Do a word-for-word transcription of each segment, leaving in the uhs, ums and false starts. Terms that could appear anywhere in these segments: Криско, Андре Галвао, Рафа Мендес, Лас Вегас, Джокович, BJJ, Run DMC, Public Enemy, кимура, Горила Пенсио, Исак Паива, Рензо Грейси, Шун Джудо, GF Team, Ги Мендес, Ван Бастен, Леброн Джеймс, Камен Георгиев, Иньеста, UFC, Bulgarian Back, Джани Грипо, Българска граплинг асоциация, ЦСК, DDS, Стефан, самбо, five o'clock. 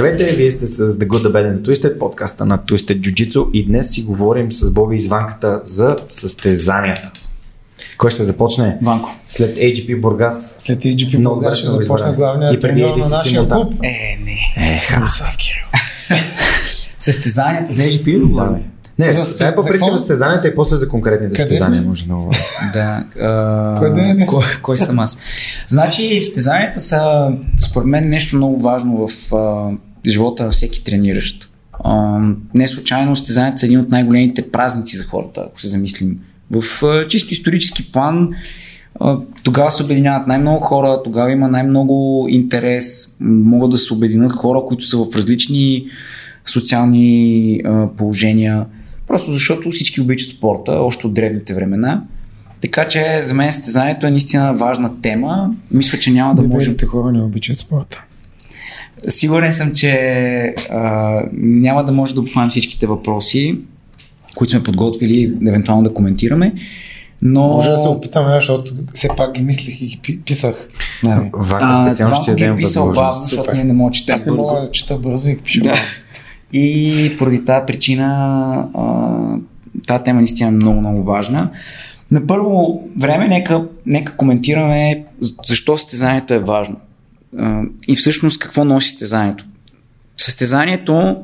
Здравейте, вие сте с The Good, The Bad, and The Twisted, подкаста на Twisted Jiu-Jitsu, и днес си говорим с Боби Изванката за състезанията. Кой ще започне? Ванко. След А Джи Пи Бургас. След А Джи Пи Бургас ще започне главният треньор на нашия клуб. Е, не. Е, Хамсав Кирил. Състезанията за А Джи Пи или главни? Не, за, това е по причина за състезанията и после за конкретните състезания. Може много. Да. А, кой, да е? кой, кой съм аз? Значи, състезанията са, според мен, нещо много важно в а, живота на всеки трениращ. А, не случайно състезанията са един от най-големите празници за хората, ако се замислим. В а, чисто исторически план, а, тогава се обединяват най-много хора, тогава има най-много интерес, могат да се обединят хора, които са в различни социални а, положения. Просто защото всички обичат спорта, още от древните времена. Така че за мен състезанието е наистина важна тема. Мисля, че няма да може... Дебелите хора не обичат спорта. Сигурен съм, че а, няма да може да обхванем всичките въпроси, които сме подготвили, евентуално да коментираме. Но... Може да се опитаме, защото все пак ги мислих и ги писах. Да, Вака специално ще дадем възможност. Защото ние не мога да чета бързо. Аз не мога да чета бързо и ги пиша бързо. И поради тази причина тази тема наистина е много, много важна. На първо време нека, нека коментираме защо състезанието е важно. И всъщност какво носи състезанието. Състезанието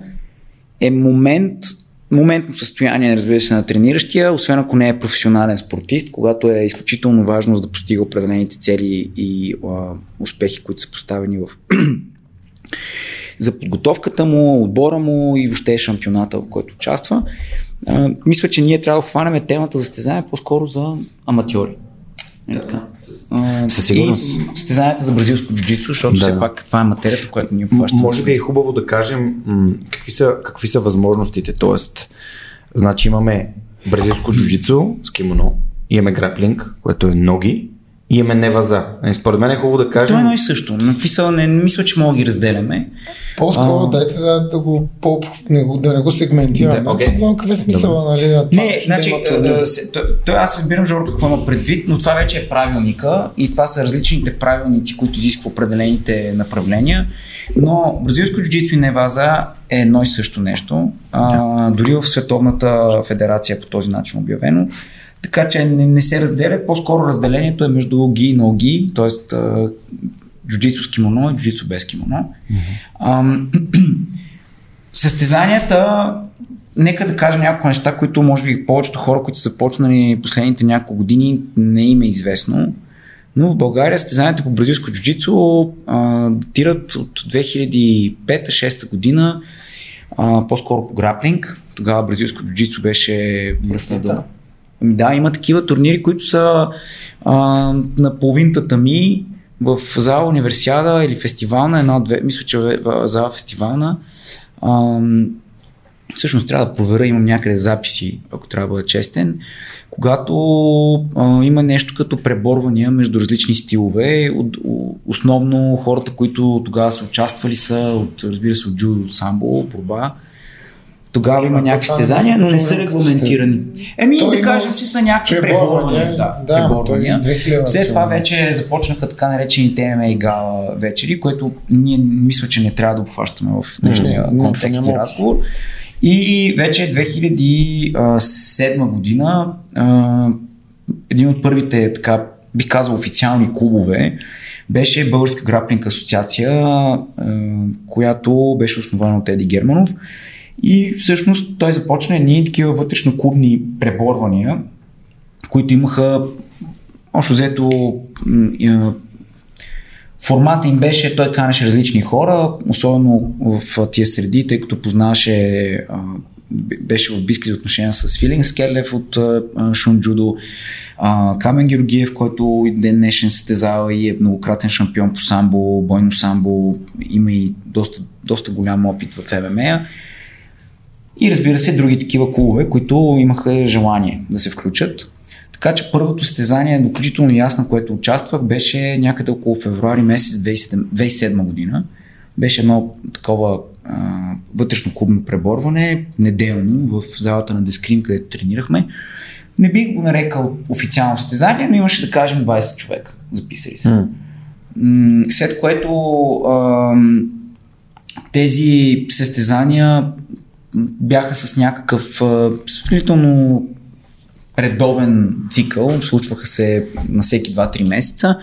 е момент, моментно състояние, разбира се, на трениращия, освен ако не е професионален спортист, когато е изключително важно да постига определените цели и а, успехи, които са поставени в... за подготовката му, отбора му и въобще шампионата, в който участва. А, мисля, че ние трябва да хванеме темата за състезание по-скоро за аматьори. Да, със, а, със сигурност. И състезанието за бразилско джиу-джитсу, защото да, все да. пак това е материята, която ни обхваща. Може би е хубаво да кажем м- какви, са, какви са възможностите. Тоест, значи имаме бразилско джиу-джитсу с кимоно, имаме граплинг, което е ноги, и имаме неваза. Според мен е хубаво да кажем... Това е едно и също. Написал, не, не мисля, че мога да ги разделяме. По-скоро а... дайте да, да, го, по, не го, да не го сегментираме. Да, okay. Съпълно какъв е смисъл, нали? Да, това, не, значи, да е, аз разбирам, Жоро, какво има предвид, но това вече е правилника и това са различните правилници, които изисква определените направления. Но бразилско джиу-джитсу и неваза е едно и също нещо. А, дори в Световната федерация по този начин обявено. Така че не, не се разделят, по-скоро разделението е между ги и ноги, т.е. джиу-джитсу с кимоно и джиу-джитсу без кимоно. Mm-hmm. Състезанията, нека да кажа няколко неща, които може би повечето хора, които са почнали последните няколко години, не им е известно, но в България състезанията по бразилско джиу-джитсу а, датират от две хиляди и пета шеста година, а, по-скоро по граплинг. Тогава бразилско джиу-джитсу беше мръсна да... Да, има такива турнири, които са а, на половинта тами в зала универсиада или фестивална, една от две, мисля, че в зала фестивална. А, всъщност трябва да проверя, имам някъде записи, ако трябва да бъда честен, когато а, има нещо като преборвания между различни стилове. От, основно хората, които тогава са участвали, са от, разбира се, от джудо, самбо, борба. Тогава има някакви състезания, но не са регламентирани. Еми да кажем, че са някакви преборвания. Да, да, преборвания. След това вече започнаха така наречените М М А гала вечери, което ние мисля, че не трябва да обхващаме в днешния контекст и разговор. И вече две хиляди и седма година един от първите, така бих казал, официални клубове беше Българска граплинг асоциация, която беше основана от Еди Германов. И всъщност той започна едни такива вътрешноклубни преборвания, които имаха общо взето формата им беше, той канеше различни хора, особено в тия среди, тъй като познаваше, беше в близки отношения с Филинг Скерлев от Шун Джудо, Камен Георгиев, който и ден днешен състезава и е многократен шампион по самбо, бойно самбо, има и доста, доста голям опит в М М А. И разбира се, други такива клубове, които имаха желание да се включат. Така че първото състезание, доключително ясно, което участвах, беше някъде около февруари месец две хиляди и седма година. Беше едно такова а, вътрешно клубно преборване, неделно, в залата на Дискрин, където тренирахме. Не бих го нарекал официално състезание, но имаше, да кажем, двайсет човека записали се. Mm. След което... А, тези състезания бяха с някакъв абсолютно редовен цикъл, случваха се на всеки два-три месеца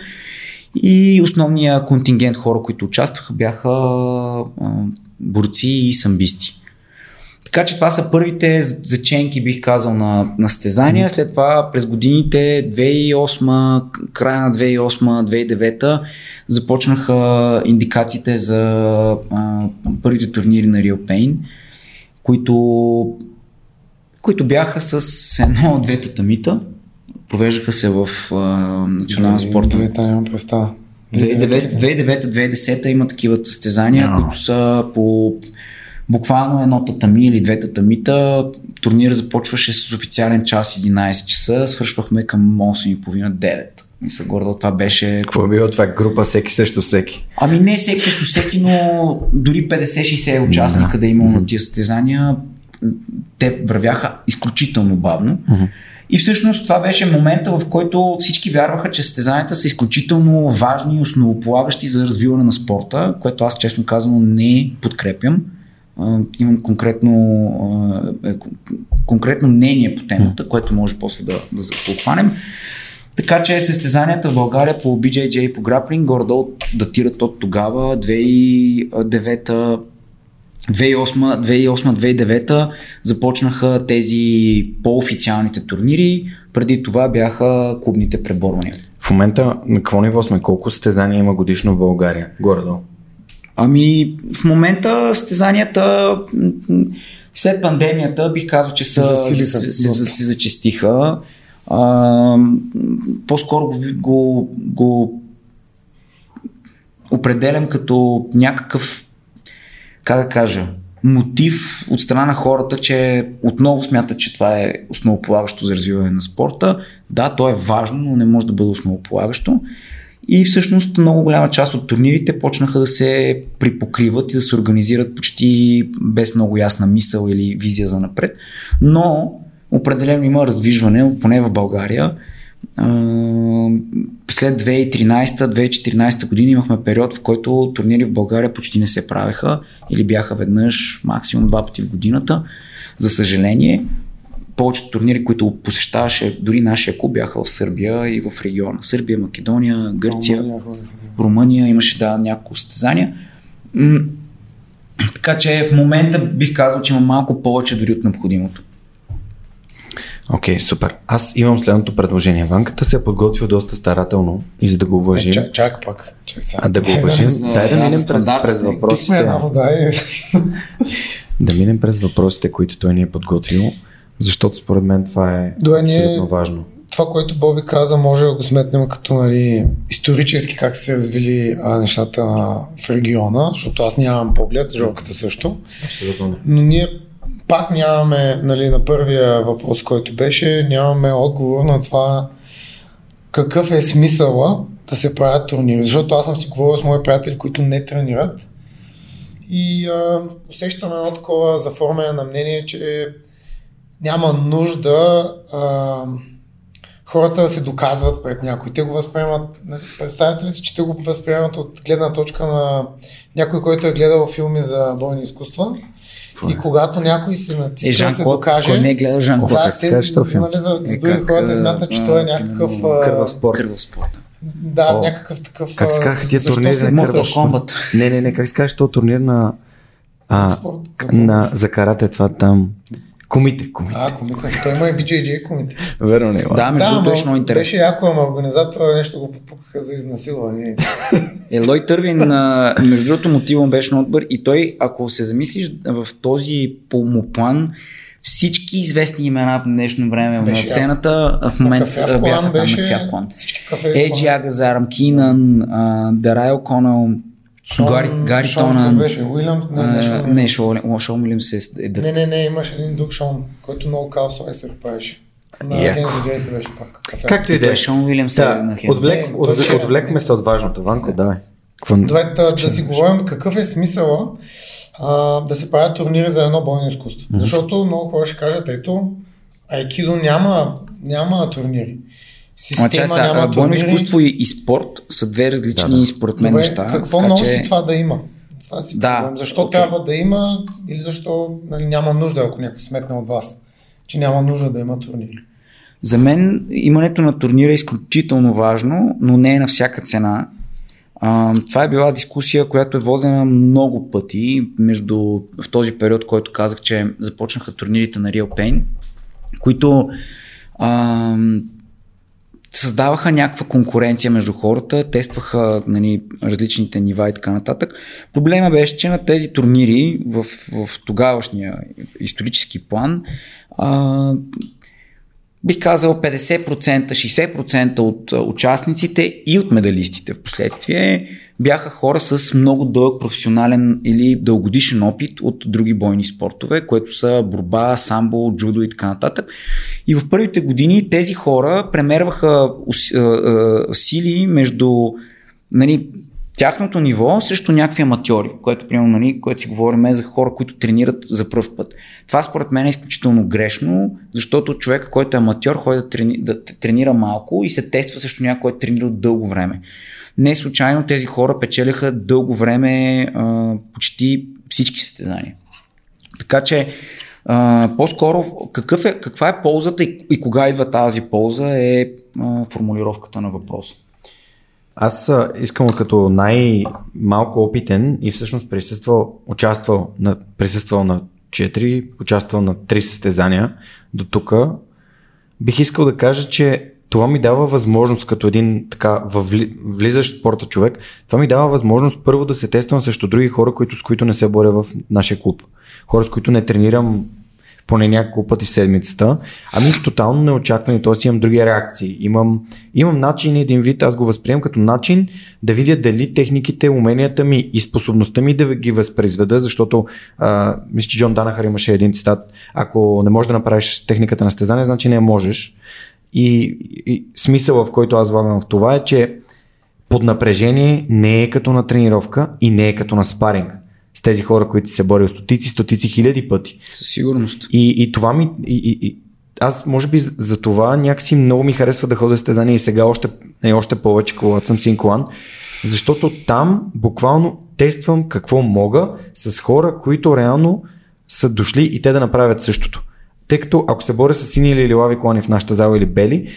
и основният контингент хора, които участваха, бяха борци и самбисти. Така че това са първите заченки, бих казал, на, на състезания. След това през годините две хиляди и осма, края на две хиляди и осма, две хиляди и девета започнаха индикациите за а, първите турнири на Real Pain, които, които бяха с едно от две татамита. Провеждаха се в а, национална спорта. две хиляди и девета нямам представа. две хиляди и девета, две хиляди и десета има такива състезания, no. които са по... Буквално едно татами или две татамита. Турнира започваше с официален час единайсет часа, свършвахме към осем и половина-девет. Мисля, гордо това беше... Какво е било това? Група всеки срещу всеки? Ами не всеки срещу всеки, но дори петдесет-шейсет участника да, да имало на тия състезания. Те вървяха изключително бавно. Mm-hmm. И всъщност това беше момента, в който всички вярваха, че състезанията са изключително важни и основополагащи за развиване на спорта, което аз честно казано не подкрепям. Uh, имам конкретно, uh, конкретно мнение по темата, което може после да, да захванем. Така че състезанията в България по би джей джей и по граплинг гордо датират от тогава, две хиляди и девета, две хиляди и осма, две хиляди и девета започнаха тези по-официалните турнири, преди това бяха клубните преборвания. В момента на какво ниво сме? Колко състезания има годишно в България? Гордо? Ами в момента състезанията след пандемията бих казал, че са, се, се, се зачистиха. А, по-скоро го, го определям като някакъв, как да кажа, мотив от страна на хората, че отново смятат, че това е основополагащо за развиване на спорта. Да, то е важно, но не може да бъде основополагащо. И всъщност много голяма част от турнирите почнаха да се припокриват и да се организират почти без много ясна мисъл или визия за напред. Но определено има раздвижване, поне в България. След две хиляди и тринайсета, две хиляди и четиринайсета година имахме период, в който турнири в България почти не се правеха или бяха веднъж, максимум два пъти в годината. За съжаление, повечето турнири, които посещаваше дори нашия клуб, бяха в Сърбия и в региона. Сърбия, Македония, Гърция, Румъния, Румъния имаше да няколко състезания. М- така че в момента бих казал, че има малко повече дори от необходимото. Окей, okay, супер. Аз имам следното предложение. Ванката се е подготвил доста старателно и за да го уважим. Чак, чак пак. Чак а да го уважим. Дай да минем през, през въпросите. Е, да минем през въпросите, които той ни е подготвил. Защото според мен това е абсолютно важно. Това, което Боби каза, може да го сметнем като, нали, исторически как се развили а, нещата в региона, защото аз нямам поглед, Жорката също. Абсолютно. Но ние пак нямаме, нали, на първия въпрос, който беше, нямаме отговор на това какъв е смисъла да се правят турнири. Защото аз съм си говорил с мои приятели, които не тренират и а, усещам едно такова заформяне на мнение, че няма нужда а, хората да се доказват пред някой. Те го възприемат, представете ли си, че те го възприемат от гледна точка на някой, който е гледал филми за бойни изкуства. И когато някой се натиска, се докаже... Кой не е гледал Жан-Клот, как се каже този филм? За други хората да смятат, че той е някакъв... Кръвоспорт. Да, някакъв такъв... Как се казаха тия турнири за Mortal Не, не, не, как се казаха този турнир на... За карате това там... Комите, комите. А, комите. Той има и би джей джей комите. Верно не. Да, между другото беше много интересно. Беше яко, ама организатора нещо го подпукаха за изнасилване. Елой Тървин, между другото, мотивът беше много добър и той, ако се замислиш в този полмоплан, всички известни имена в днешно време беше на сцената в момента бяха там на Кафявклан. Еджи Ага, за Армкинън, Дарай Оконел, Шон, Гарри, Гарри Тона. Беше Уилям, не, не, Шон, а, не, Шон, Шон, Шон Уилям се е дърт. Не, не, не, имаше един друг Шон, който много каусове се правеше. На Хензо Гейс беше пак. Кафе. Както и да е. Шон Уилям се да, на Хензо. Отвлекме се от важното. Ванко, давай. Давай да, да си говорим какъв е смисъла а, да се правят турнири за едно бойно изкуство. Mm-hmm. Защото много хора ще кажат, ето, айкидо няма, няма турнири. Система, няма бойно изкуство и, и спорт са две различни да, да. според мен Добре, неща. Какво носи че... това да има? Това си да, проблем. Защо okay. трябва да има или защо, нали, няма нужда, ако някой сметне от вас, че няма нужда да има турнир? За мен имането на турнира е изключително важно, но не е на всяка цена. А, това е била дискусия, която е водена много пъти между, в този период, който казах, че започнаха турнирите на Real Pain, които а, създаваха някаква конкуренция между хората, тестваха, нали, различните нива и така нататък. Проблема беше, че на тези турнири в, в тогавашния исторически план а, бих казал петдесет процента, шейсет процента от участниците и от медалистите в последствие бяха хора с много дълъг професионален или дългогодишен опит от други бойни спортове, което са борба, самбо, джудо и така нататък. И в първите години тези хора премерваха сили между, нали, тяхното ниво срещу някакви аматьори, което, примерно, нали, което си говорим е за хора, които тренират за пръв път. Това според мен е изключително грешно, защото човек, който е аматьор, ходи да, трени, да тренира малко и се тества срещу някой, който е тренирал дълго време. Не случайно тези хора печелиха дълго време а, почти всички състезания. Така че а, по-скоро какъв е, каква е ползата и, и кога идва тази полза е а, формулировката на въпроса. Аз искам като най-малко опитен и всъщност присъствал, участвал на, присъствал на четири, участвал на три състезания до тук. Бих искал да кажа, че това ми дава възможност като един така вли, влизащ в спорта човек, това ми дава възможност първо да се тествам срещу други хора, които, с които не се боря в нашия клуб. Хора, с които не тренирам поне няколко пъти седмицата, ами тотално неочаквани, т.е. имам други реакции. Имам, имам начин, един вид, аз го възприем като начин да видя дали техниките, уменията ми и способността ми да ги възпроизведа, защото а, мисля, че Джон Данахар имаше един цитат: ако не можеш да направиш техниката на състезание, значи не можеш. И, и смисъл, в който аз влагам в това е, че под напрежение не е като на тренировка и не е като на спаринг. С тези хора, които се борят стотици, стотици хиляди пъти. Със сигурност. И, и това ми... И, и, и, аз може би за това някакси много ми харесва да ходя състезания и сега още, не, още повече, когато съм синклан, защото там буквално тествам какво мога с хора, които реално са дошли и те да направят същото. Тъй като ако се боря с сини или лилави колани в нашата зала или бели,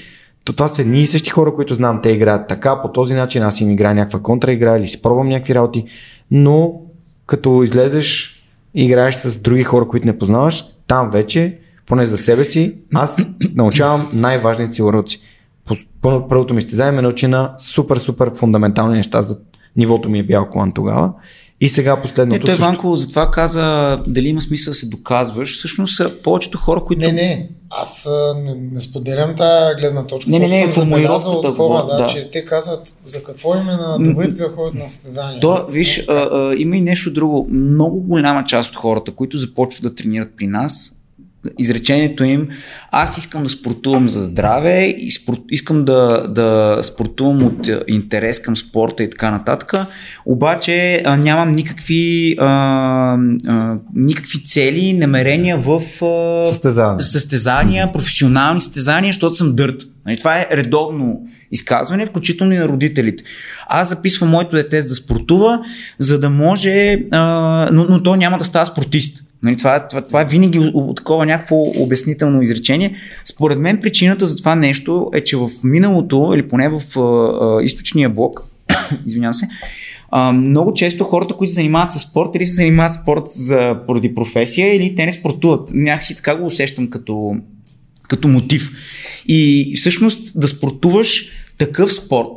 то това са едни и същи хора, които знам, те играят така, по този начин, аз им играя някаква контраигра или си пробвам някакви работи, но като излезеш и играеш с други хора, които не познаваш, там вече, поне за себе си, аз научавам най-важните уроци. Първото ми състезание ме научи на супер-супер фундаментални неща, за нивото ми е бял колан тогава. И сега последното... Ето, Иванко, затова каза дали има смисъл да се доказваш. Всъщност са повечето хора, които... Не, не, аз не, не споделям тази гледна точка. Не, не, не, формулировката от хора, да, да. Че те казват за какво им е на добрите да ходят на състезания. Да, виж, а, а, има и нещо друго. Много голяма част от хората, които започват да тренират при нас, изречението им: аз искам да спортувам за здраве и спорт, искам да, да спортувам от интерес към спорта и така нататък, обаче а, нямам никакви а, а, никакви цели, намерения в а, състезания, състезания, професионални състезания, защото съм дърт. Това е редовно изказване, включително и на родителите. Аз записвам моето дете да спортува, за да може, а, но, но то няма да става спортист. Това, това, това е винаги такова някакво обяснително изречение. Според мен причината за това нещо е, че в миналото, или поне в а, а, източния блок, извинявам се, а, много често хората, които се занимават с спорт, или се занимават с спорт за, поради професия, или те не спортуват. Някакси така го усещам като, като мотив. И всъщност да спортуваш такъв спорт.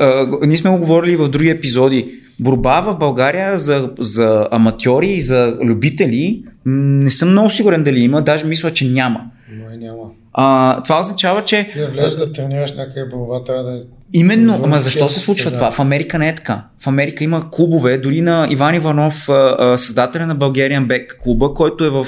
А, ние сме го говорили в други епизоди. Борба в България за, за аматьори и за любители не съм много сигурен дали има, даже мисля, че няма. Но и няма. А, това означава, че... Ти да влезеш да тренираш някакъв борба, трябва да... Именно, ама защо се случва това? В Америка не е така. В Америка има клубове, дори на Иван Иванов, създателя на Bulgarian Back клуба, който е в,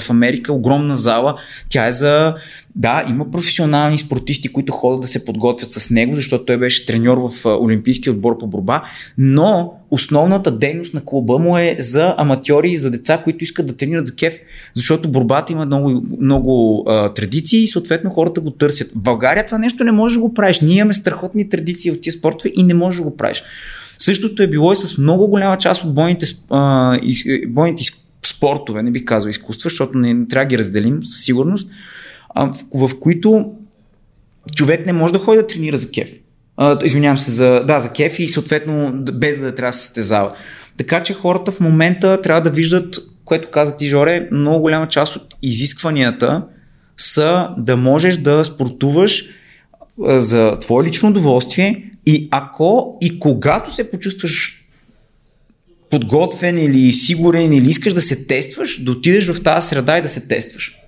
в Америка, огромна зала. Тя е за... Да, има професионални спортисти, които ходят да се подготвят с него, защото той беше треньор в олимпийския отбор по борба, но основната дейност на клуба му е за аматьори и за деца, които искат да тренират за кеф, защото борбата има много, много а, традиции и съответно хората го търсят. В България това нещо не можеш да го правиш. Ние имаме страхотни традиции в тия спортове и не можеш да го правиш. Същото е било и с много голяма част от бойните, а, из, бойните спортове, не бих казал изкуства, защото не, не трябва да ги разделим със сигурност, а, в, в които човек не може да ходи да тренира за кеф. А, извинявам се, за, да, за кеф и съответно без да трябва да се състезава. Така че хората в момента трябва да виждат, което каза ти, Жоре, много голяма част от изискванията са да можеш да спортуваш за твое лично удоволствие и ако и когато се почувстваш подготвен или сигурен или искаш да се тестваш, да отидеш в тази среда и да се тестваш.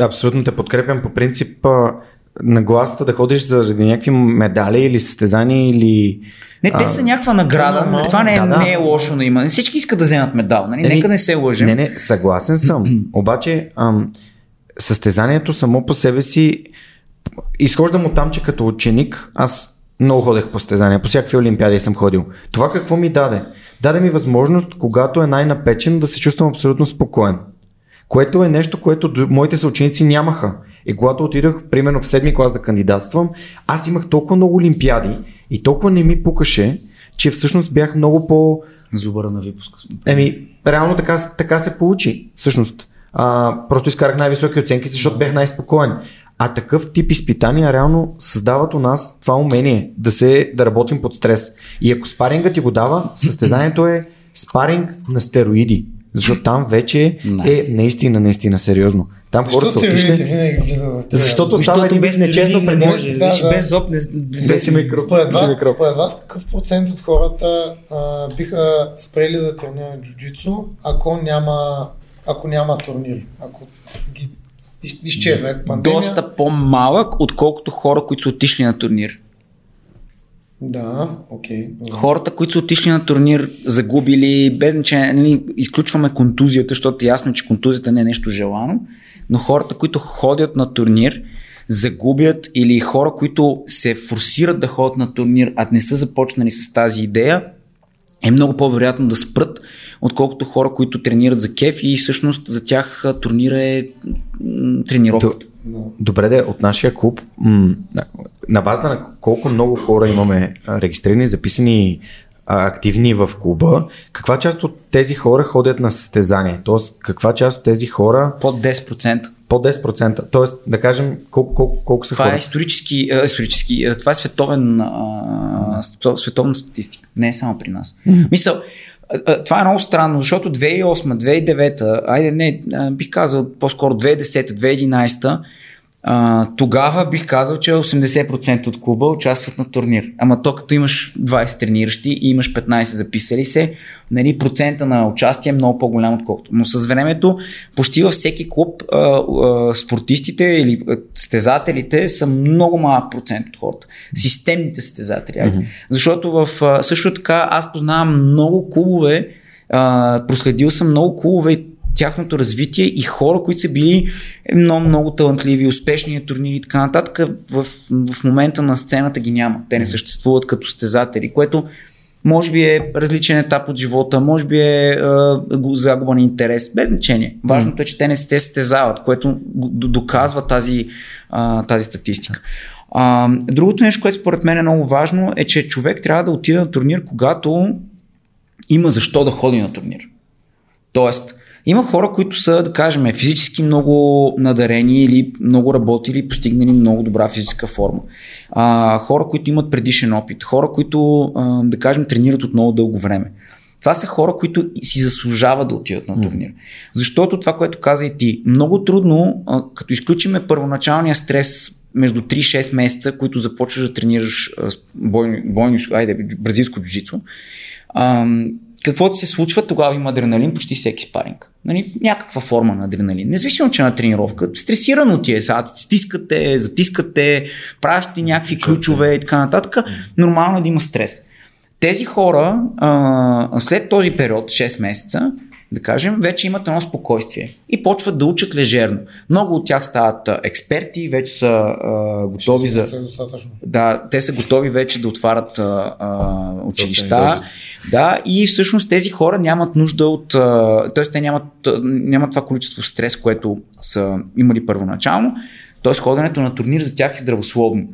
Абсолютно те подкрепям. По принцип нагласата да ходиш заради някакви медали или състезания или... Не, те са някаква награда, но това не е, да, да. не е лошо да има. Всички искат да вземат медал, нали? Нека не се лъжим. Не, не, съгласен съм. Обаче ам, състезанието само по себе си, изхождам от там, че като ученик аз много ходех по състезания, по всякакви олимпиади съм ходил. Това какво ми даде? Даде ми възможност, когато е най-напечен, да се чувствам абсолютно спокоен. Което е нещо, което моите съученици нямаха. И когато отидох, примерно в седми клас да кандидатствам, аз имах толкова много олимпиади и толкова не ми пукаше, че всъщност бях много по... Зубъра на випуска. Еми, реално така, така се получи, всъщност. А, просто изкарах най-високи оценки, защото бях най-спокоен. А такъв тип изпитания реално създават у нас това умение да, се, да работим под стрес. И ако спарингът ти го дава, състезанието е спаринг на стероиди. Защото там вече nice. е наистина, наистина сериозно. Там хората са отишли. Защото става един без нечестно преможе. Да, да. Без зоб, не... без микрофон. Според, според вас, какъв процент от хората а, биха спрели да тренират джу-джитсу, ако няма, ако няма турнири? Ако ги изчезна пандемия? Доста по-малък, отколкото хора, които са отишли на турнир. Да, окей. Okay. Хората, които са отишли на турнир, загубили, без значение, нали, изключваме контузията, защото е ясно, че контузията не е нещо желано, но хората, които ходят на турнир, загубят, или хора, които се форсират да ходят на турнир, а не са започнали с тази идея, е много по-вероятно да спрат, отколкото хора, които тренират за кеф и всъщност за тях турнира е тренировката. Добре, де, от нашия клуб, м- на база на колко много хора имаме регистрирани, записани, а, активни в клуба, каква част от тези хора ходят на състезание? Тоест, каква част от тези хора... Под десет процента. Под десет процента. Тоест, да кажем, колко, колко, колко са това хора? Е исторически, е, исторически, е, това е световен, а, световна статистика. Не е само при нас. Mm-hmm. Мисъл, това е много странно, защото две хиляди и осма, две хиляди и девета, айде не, бих казал по-скоро две хиляди и десета, две хиляди и единадесета, а, тогава бих казал, че осемдесет процента от клуба участват на турнир. Ама то като имаш двадесет трениращи и имаш петнадесет записали се, нали, процента на участие е много по-голям отколкото. Но с времето почти във всеки клуб а, а, спортистите или състезателите са много малък процент от хората. Системните състезатели. Mm-hmm. Защото в, също така аз познавам много клубове, а, проследил съм много клубове и тяхното развитие и хора, които са били много, много талантливи, успешни турнири и така нататък, в, в момента на сцената ги няма. Те не съществуват като състезатели, което може би е различен етап от живота, може би е, е загуба на интерес, без значение. Важното е, че те не се състезават, което доказва тази, а, тази статистика. А, другото нещо, което според мен е много важно, е, че човек трябва да отиде на турнир, когато има защо да ходи на турнир. Тоест, има хора, които са, да кажем, физически много надарени или много работили и постигнали много добра физическа форма. А, хора, които имат предишен опит. Хора, които, а, да кажем, тренират от много дълго време. Това са хора, които си заслужават да отидат на турнир. Mm. Защото това, което каза и ти, много трудно, а, като изключиме първоначалния стрес между три-шест месеца, които започваш да тренираш а, бойни, бойни, айде, бразилско джу-джитсу, а, какво ти се случва, тогава има адреналин почти всеки спаринг. Нали? Някаква форма на адреналин. Независимо, че на тренировка, стресирано ти е. Сега стискате, затискате, правиш ти някакви ключове и така нататък. Нормално е да има стрес. Тези хора а, след този период, шест месеца, да кажем, вече имат едно спокойствие и почват да учат лежерно. Много от тях стават експерти, вече са а, готови за... Да, те са готови вече да отварят а, а, училища. Да, и всъщност тези хора нямат нужда от... Т.е. те нямат, нямат това количество стрес, което са имали първоначално. Т.е. ходенето на турнир за тях е здравословно.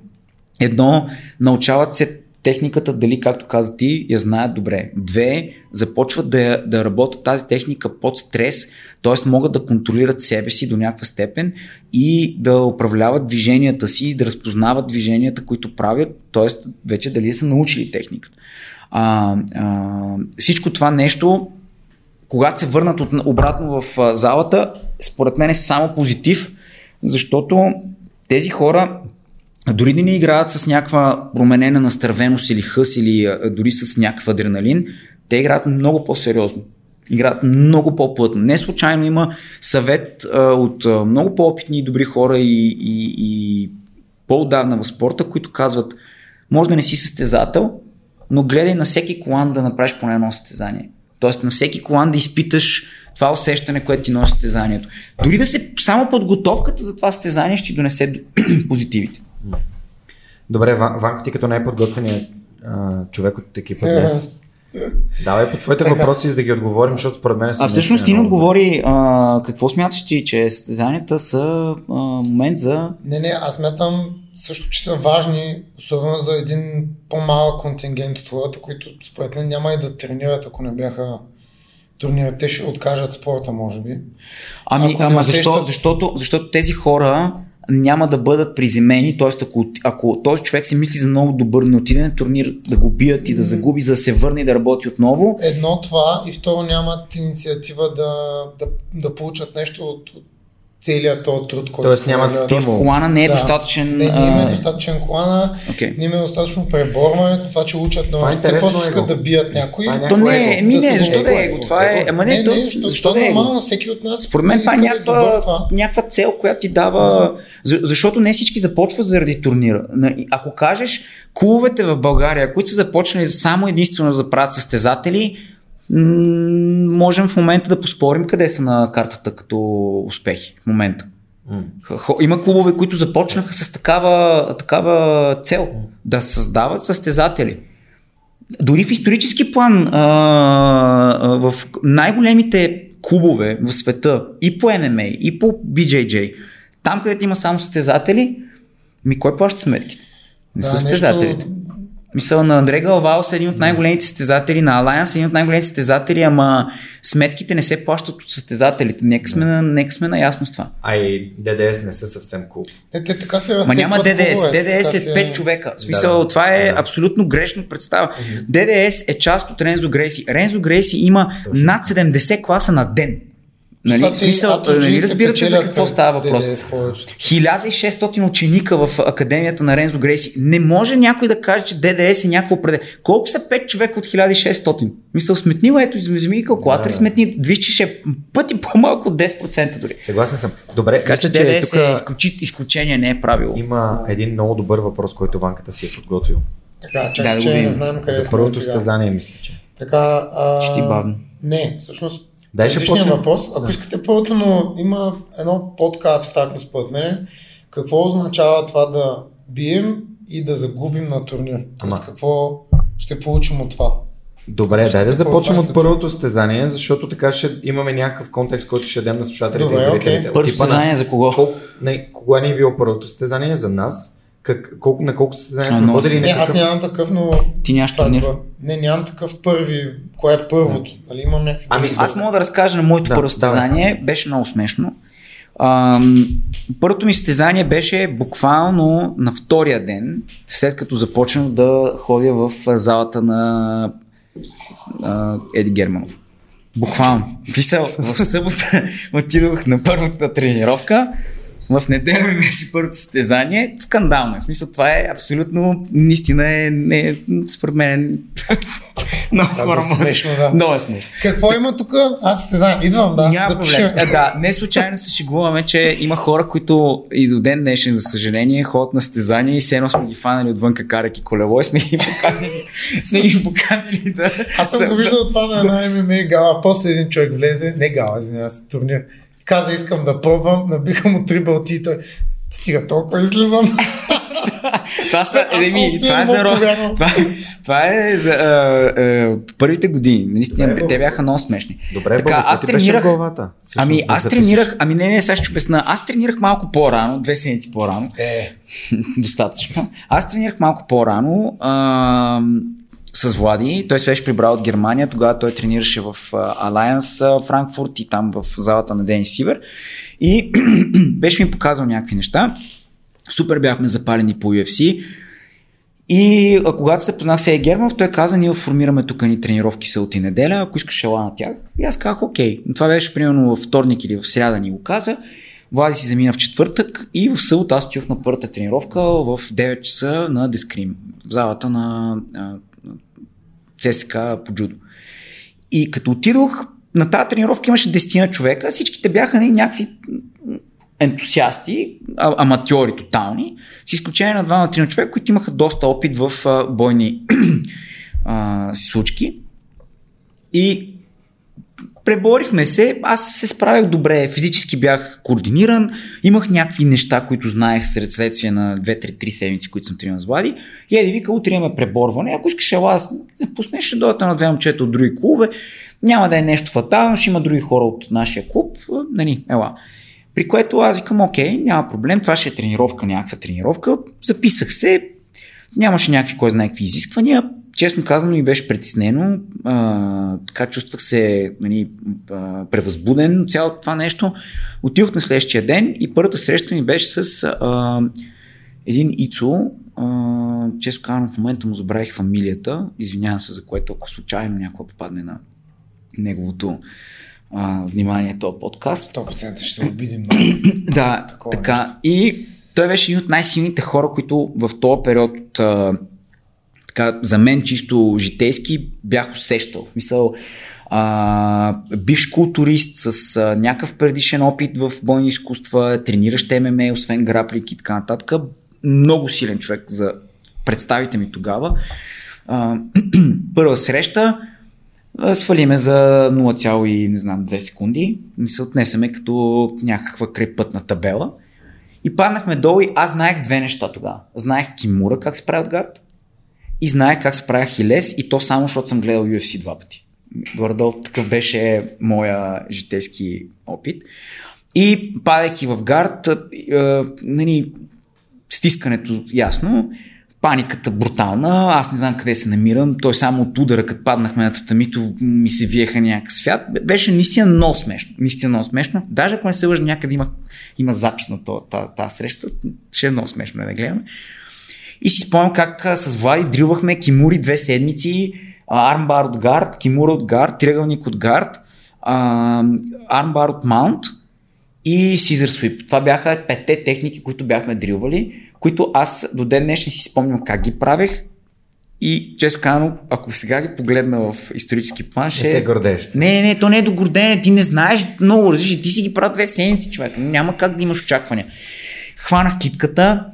Едно, научават се техниката, дали както каза ти, я знаят добре. Две, започват да, да работят тази техника под стрес, т.е. могат да контролират себе си до някаква степен и да управляват движенията си, да разпознават движенията, които правят, т.е. вече дали са научили техниката. А, а, всичко това нещо, когато се върнат от, обратно в а, залата, според мен е само позитив, защото тези хора дори да не играят с някаква променена настървеност или хъс, или а, дори с някакъв адреналин, те играят много по-сериозно. Играят много по-плътно. Не случайно има съвет а, от а, много по-опитни и добри хора и, и, и по-отдавна в спорта, които казват, може да не си състезател, но гледай на всеки колан да направиш поне едно състезание. Тоест на всеки колан да изпиташ това усещане, което ти носи състезанието. Дори да се само подготовката за това състезание ще ти донесе позитивите. Добре, Ван, Ванко, ти като най-подготвеният човек от екипа днес. Давай по твоите въпроси, за да ги отговорим, защото според мен... А всъщност ти не отговори, а, какво смяташ ти, че състезанията са а, момент за... Не, не, аз смятам също, че са важни, особено за един по-малък контингент от хората, които според мен няма и да тренират, ако не бяха турнирите. Те ще откажат спорта, може би. Ами, ама усещат... защо, защото, защото тези хора няма да бъдат приземени, т.е. ако, ако този човек се мисли за много добър, не отиде на турнир, да го бият и да загуби, за да се върне и да работи отново. Едно това и второ нямат инициатива да, да, да получат нещо от, от целият този труд, който... Тоест нямат стимул. Тоест колана не е да. достатъчен... Не, не им е достатъчен колана, okay. не им е достатъчно преборването, това, че учат много. Те просто искат да бият някой. То не е, ми не, защо да е го? Това е... Ама не, не, защо нормално всеки от нас... Според мен това е някаква цел, която ти дава... Защото не всички започват заради турнира. Ако кажеш, клубовете в България, които са започнали само единствено да правят състезатели, можем в момента да поспорим къде са на картата като успехи в момента. Mm. Има клубове, които започнаха с такава, такава цел, mm. да създават състезатели. Дори в исторически план, а, а, в най-големите клубове в света, и по М М А, и по Б Джей Джей, там където има само състезатели, ми кой плаща сметките? Не да, са състезателите. Нещо... Мисъл на Андре Галвао са един от най-големите състезатели, на Alliance един от най-големите състезатели, ама сметките не се плащат от състезателите. Нека сме, на, нека сме наясно с това. А и Д Д С не са съвсем кул. Cool. Те така се разцепват. Ма няма Д Д С. Д Д С е пет човека. В смисъл, да, това е да. абсолютно грешно представа. Mm-hmm. Д Д С е част от Рензо Грейси. Рензо Грейси има Точно. над седемдесет класа на ден. Нали, смисъл, нали разбирате за какво става въпрос? хиляда и шестстотин ученика в академията на Рензо Грейси. Не може някой да каже, че Д Д С е някакво пределно. Колко са пет човека от хиляда и шестстотин? Мисъл, сметнила, ето, измизми калкулатор и сметни, виж, че ще е пъти по-малко от десет процента дори. Съгласен съм. Добре, така че Д Д С е изключение, не е правило. Има един много добър въпрос, който Ванката си е подготвил. Така, чак, да, че не знаем къде за първото състезание, мисля, че. Така, а... Ще ти бавно. Не, всъщност Дай ще почнем въпрос. Ако да. искате първото, но има едно по-така абстрактно според мене. Какво означава това да бием и да загубим на турнир? Тоест, какво ще получим от това? Добре, ще дай да започнем от първото състезание, защото така ще имаме някакъв контекст, който ще дадем на слушателите и зрителите. Okay. Първо състезание за кого? Кол... Не, кога не е било първото състезание за нас? Как... Колко... На колко състезание сме ходили? Не, аз нямам такъв, но... Ти нямаш турнир? Не, нямам такъв първи, кое е първото, да. Дали имам някакви... Ами, аз мога да разкажа на моето да, първо състезание, да, да. Беше много смешно. Ам, първото ми състезание беше буквално на втория ден, след като започнах да ходя в залата на а, Еди Германов. Буквално. Писал, в събота отидох на първата тренировка. В неделя ми беше първото състезание. Скандално е. В смисъл, това е абсолютно, наистина е, не, според мен, много хора може. Много е смешно. Какво има тук? Аз състезание. Идвам, да. Няма проблем. Да, не случайно се шегуваме, че има хора, които и до ден днешен, за съжаление, ходят на състезание и все едно сме ги фанали отвън караки колело и сме ги поканили. Сме ги поканили да... Аз съм го виждал това на една М М А гала. После един човек влезе, не гала, извиня, турнир. Каза, искам да пробвам, набиха му три бълти и той стига толкова излизам. Това са, еми, това е за Рома. Това, това е за а, а, първите години. Наистина, добре, те бяха много смешни. Добре, така, аз тренирах. Ами, аз да тренирах. Ами, не, не, сега ще обясна. Аз тренирах малко по-рано, две седмици по-рано. Е. Достатъчно. Аз тренирах малко по-рано. А, с Влади. Той се беше прибрал от Германия. Тогава той тренираше в Alliance Франкфурт и там в залата на Дени Сивер. И беше ми показал някакви неща. Супер бяхме запалени по Ю Еф Си. И когато се познах с Еди Германов, той каза: ние формираме тук ни тренировки селт и неделя, ако искаш ела на тях. И аз казах: окей. Това беше примерно във вторник или в сряда ни го каза. Влади си замина в четвъртък и в събота аз отидох на първата тренировка в девет часа на Дискрин, в залата на ЦСК по джудо. И като отидох, на тази тренировка имаше десетина човека, всичките бяха някакви ентусиасти, а- аматьори тотални, с изключение на двама на трима човека, които имаха доста опит в а, бойни а, случки. И преборихме се, аз се справях добре, физически бях координиран, имах някакви неща, които знаех сред следствие на две-три седмици, които съм тренирал с Влади. И Еди вика: утре имаме преборване, ако искаш ела, аз запуснеш, ще дойдат на две момчета от други клубове, няма да е нещо фатално, ще има други хора от нашия клуб, нали, ела. При което аз викам: окей, няма проблем, това ще е тренировка, някаква тренировка. Записах се, нямаше някакви кой знае какви изисквания. Честно казано, ми беше притеснено, а, така чувствах се нали, а, превъзбуден от цялото това нещо. Отидох на следващия ден и първата среща ми беше с а, един Ицо, а, честно казано в момента му забравих фамилията, извинявам се за което, ако случайно някой попадне на неговото а, внимание този подкаст. сто процента ще обидим много. Да, такова така. Нещо. И той беше един от най-силните хора, които в този период от за мен чисто житейски бях усещал. Мисъл, а, бивш културист с а, някакъв предишен опит в бойни изкуства, трениращ Ем Ем А, освен граплик и така нататък. Много силен човек за представите ми тогава. А, първа среща, свалиме за нула цяло две секунди. Мисъл, отнесеме като някаква крепътна табела. И паднахме долу и аз знаех две неща тогава. Знаех кимура, как се прави от гард. И знаех как справях хилес и то само, защото съм гледал Ю Еф Си два пъти. Гордо, такъв беше моя житейски опит. И падайки в гард, нали, стискането ясно, паниката брутална, аз не знам къде се намирам, той само от удара, като паднахме на татамито, ми се виеха някакъв свят. Беше наистина много смешно. Наистина много смешно. Даже ако не се лъжа, някъде има, има запис на тази среща, ще е много смешно да гледаме. И си спомням как с Влади дрилвахме кимури две седмици, армбар от гард, кимура от гард, триъгълник от гард, армбар от маунт и сизър свип. Това бяха петте техники, които бяхме дрилвали, които аз до ден днешни си спомням как ги правех и честно казано, ако сега ги погледна в исторически план, ще... Не се гордееш. Не, не, то не е до гордене, ти не знаеш много, различни, ти си ги правил две седмици, човек, няма как да имаш очаквания. Хванах китката,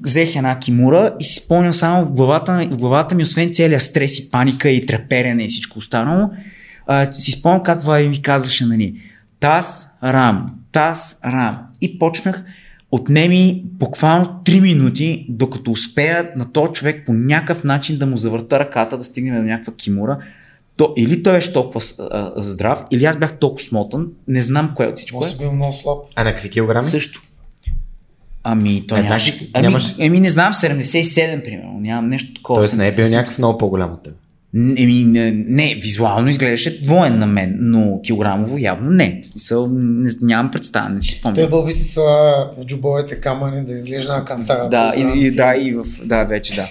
взех една кимура и си спомням само в главата, в главата ми, освен целия стрес и паника и треперене и всичко останало, а, си спомням как Влади ми казваше на ни: таз, рам, таз, рам. И почнах, отнеми буквално три минути, докато успея на този човек по някакъв начин да му завърта ръката, да стигне до някаква кимура. То, или той беше толкова а, здрав, или аз бях толкова смотан, не знам кое от всичко е. Може би много слаб. А на какви килограми? Също. Ами, то е, нямаш, ами, нямаш... ами не знам, седемдесет и седем примерно, нямам нещо такова. Тоест не е бил някакъв много по-голям от теб. Еми, не, не, визуално изглеждаше двоен на мен, но килограмово явно не. Мисъл, не, нямам представа, не си спомням. Той бълби си сла в джубовете камъни да изглежда на кантара. Да, и, и, да, и в, да, вече да.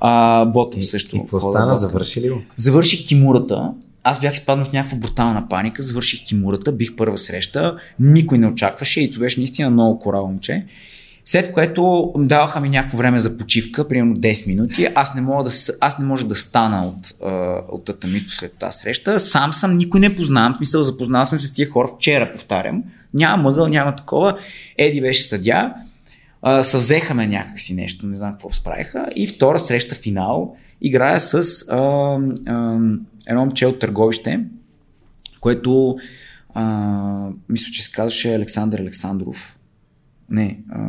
А, ботъм също. И какво стана, завърши ли го? Завърших кимурата. Аз бях изпаднал в някаква брутална паника, завърших кимурата, бих първа среща, никой не очакваше и то беше наистина много корал момче. След което даваха ми някакво време за почивка, примерно десет минути. Аз не, мога да, аз не можех да стана от, от татамито след тази среща. Сам съм, никой не познавам, в смисъл запознал съм се с тия хора вчера, повтарям. Няма мъгъл, няма такова. Еди беше съдия. Съвзехаме някакси нещо, не знам какво справиха. И втора среща, финал, играя с а, а, едно момче от Търговище, което а, мисля, че се казваше Александър Александров. Не, а,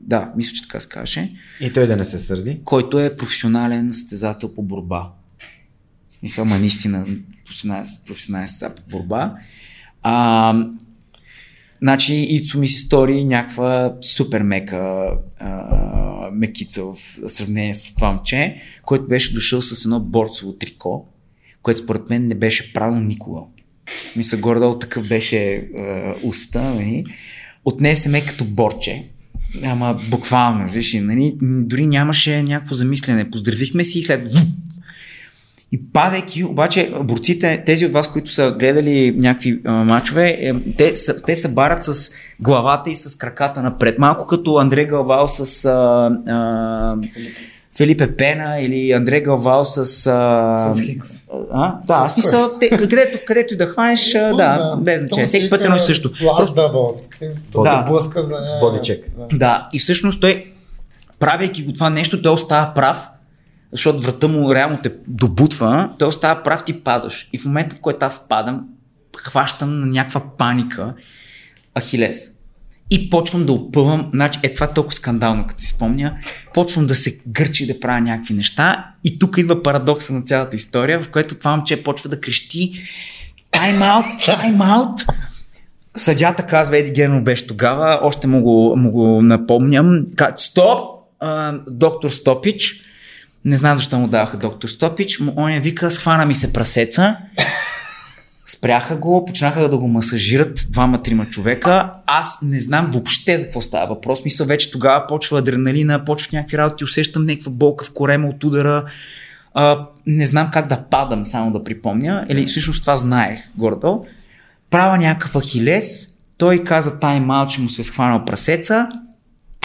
да, мисля, че така се каже. И той да не се сърди. Който е професионален състезател по борба. Мисля, ама наистина професионален състезател по борба. А, значи Ицу ми се стори някаква супер мека а, мекица в сравнение с това момче, който беше дошъл с едно борцово трико, което според мен не беше правилно никога. Мисля, горе-долу такъв беше а, уста. Нали? Отнесе ме като борче. Ама буквално, виж, нали? Дори нямаше някакво замислене. Поздравихме си и след... И падайки, обаче борците, тези от вас, които са гледали някакви а, мачове, е, те, са, те се барат с главата и с краката напред. Малко като Андре Галвал с... А, а, Филипе Пена или Андре Галвал с... А... С Хикс. А? Да, с смисъл, те, където, където и да хванеш, да, без значение. Всеки път едно и също. Просто... Да. Блъска за бодичек. Да. Да, и всъщност той, правейки го това нещо, той остава прав, защото врата му реално те добутва, той остава прав, ти падаш. И в момента, в който аз падам, хващам на някаква паника Ахилес. И почвам да опъвам, значи е това толкова скандално, като си спомня, почвам да се гърчи да правя някакви неща и тук идва парадокса на цялата история, в което това момче почва да крещи тайм-аут, тайм-аут. Съдята казва, Еди Германов беше тогава, още му го, му го напомням, стоп, доктор Стопич, не знам защо му даваха доктор Стопич, он я вика, схвана ми се прасеца. Спряха го, почнаха да го масажират двама-трима човека. Аз не знам въобще за какво става въпрос. Мисля, вече тогава почва адреналина, почва някакви работи, усещам някаква болка в корема от удара. А, не знам как да падам, само да припомня. Или всъщност това знаех гордо. Права някакъв ахилес, той каза тайм-аут, че му се е схванал прасеца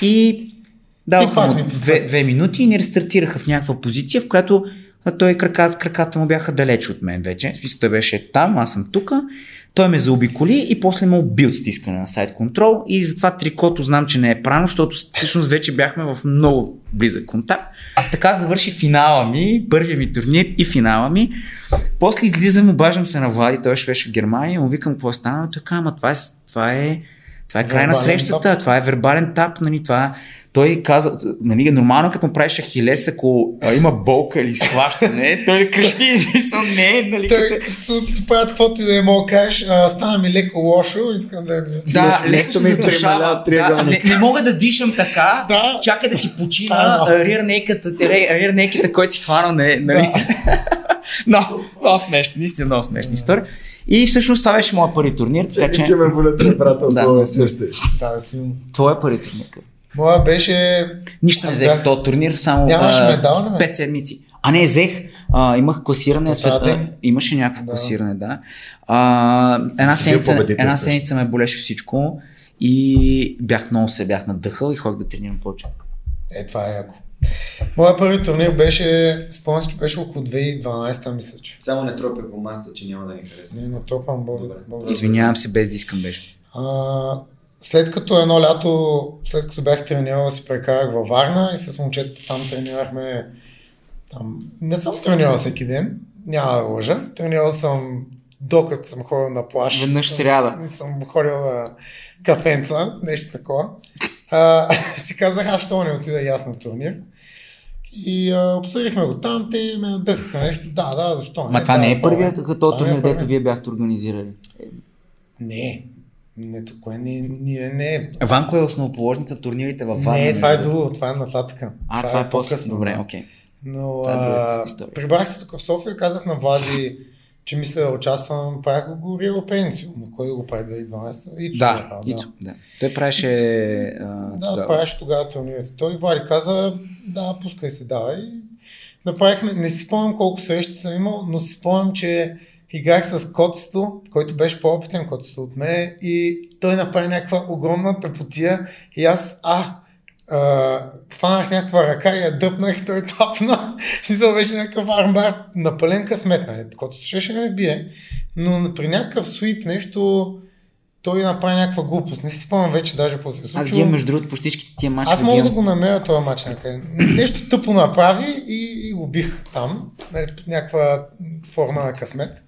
и даваха му две, две минути и ни рестартираха в някаква позиция, в която а той краката, краката му бяха далеч от мен вече. Смисъл, той беше там, аз съм тука. Той ме заобиколи и после ме уби от стискане на сайд контрол и затова трикото знам, че не е прано, защото всъщност вече бяхме в много близък контакт. Така завърши финала ми, първия ми турнир и финала ми. После излизам, обаждам се на Влади, той ще беше в Германия, му викам какво стана, но той казва, това е, това е, това е край на срещата, това е вербален тап, нали, това е... Той каза, нали, нормално като му правиш ахилес, ако а, има болка или схващане, той крещи и съм не, нали? Той като правят каквото и да му кажеш, стана ми леко лошо, искам да ми... Да, леко ми душава, да, не, не мога да дишам така, да. Чакай да си почина рир неката, който си хванал, нали? Да. Но, много смешно, наистина много смешна история. И всъщност това беше моят първи турнир, така че... Че ме болете, брата, отдолу изчещи. Да, сигурно. Това е първи турнир. Моя беше... Нищо не взех този турнир, само пет седмици. А не, взех, а, имах класиране, света, имаше някакво да. класиране, да. А, една седмица, една седмица ме болеше всичко и бях много се, бях надъхал и ходих да тренирам повече. Е, това е яко. Моя първи турнир беше, спомням си, беше около две хиляди и дванадесета, мисля, че. Само не тропя по масата, че няма да ни хареса. Не, но тропам, Бог. Извинявам се, без да искам беше. А... След като едно лято, след като бях тренирал, се прекарах във Варна и с момчета там тренирахме, там... не съм тренирал всеки ден, няма да лъжа, тренирал съм докато съм ходил на плаж. Веднъж сряда. Не съм ходил на кафенца, нещо такова. А, си казах, аз ще не отида и аз на турнир. И а, обсъдихме го там, те ме надъхаха нещо, да, да, защо не. Ма това да, не е първият като турнир, е дето вие бяхте организирали? Не. Не, тук е, не, не, не. Ванко е основоположник на турнирите във Варна. Не, това е друго, това е нататък. А, това, това е по-късно. Добре, окей. Но а, прибрах се тук в София, казах на Влади, че мисля да участвам, правях го Горила Пенсио, но кой да го прави две хиляди и дванадесета? Ицу, да, да. Ицу, да. Той правеше а, да, тогава. правеше тогава турнирите. Той Влади каза, да, пускай се, давай. Направихме, не си спомням колко срещи съм имал, но си спомням, че играх с Котсто, който беше по-опитен Котсто от мене и той направи някаква огромна тъпотия и аз а, а, фанах някаква ръка и я дъпнах и той тапна. Сизал беше някакъв армбар на паленка сметна. Котсто ще не бие, но при някакъв суип нещо той направи някаква глупост. Не си спомням вече даже какво се случило. Аз ги между другото по всичките тия мача. Аз мога гием. да го намеря този мач някъде. Нещо тъпо направи и, и го бих там. Някаква форма на късмет.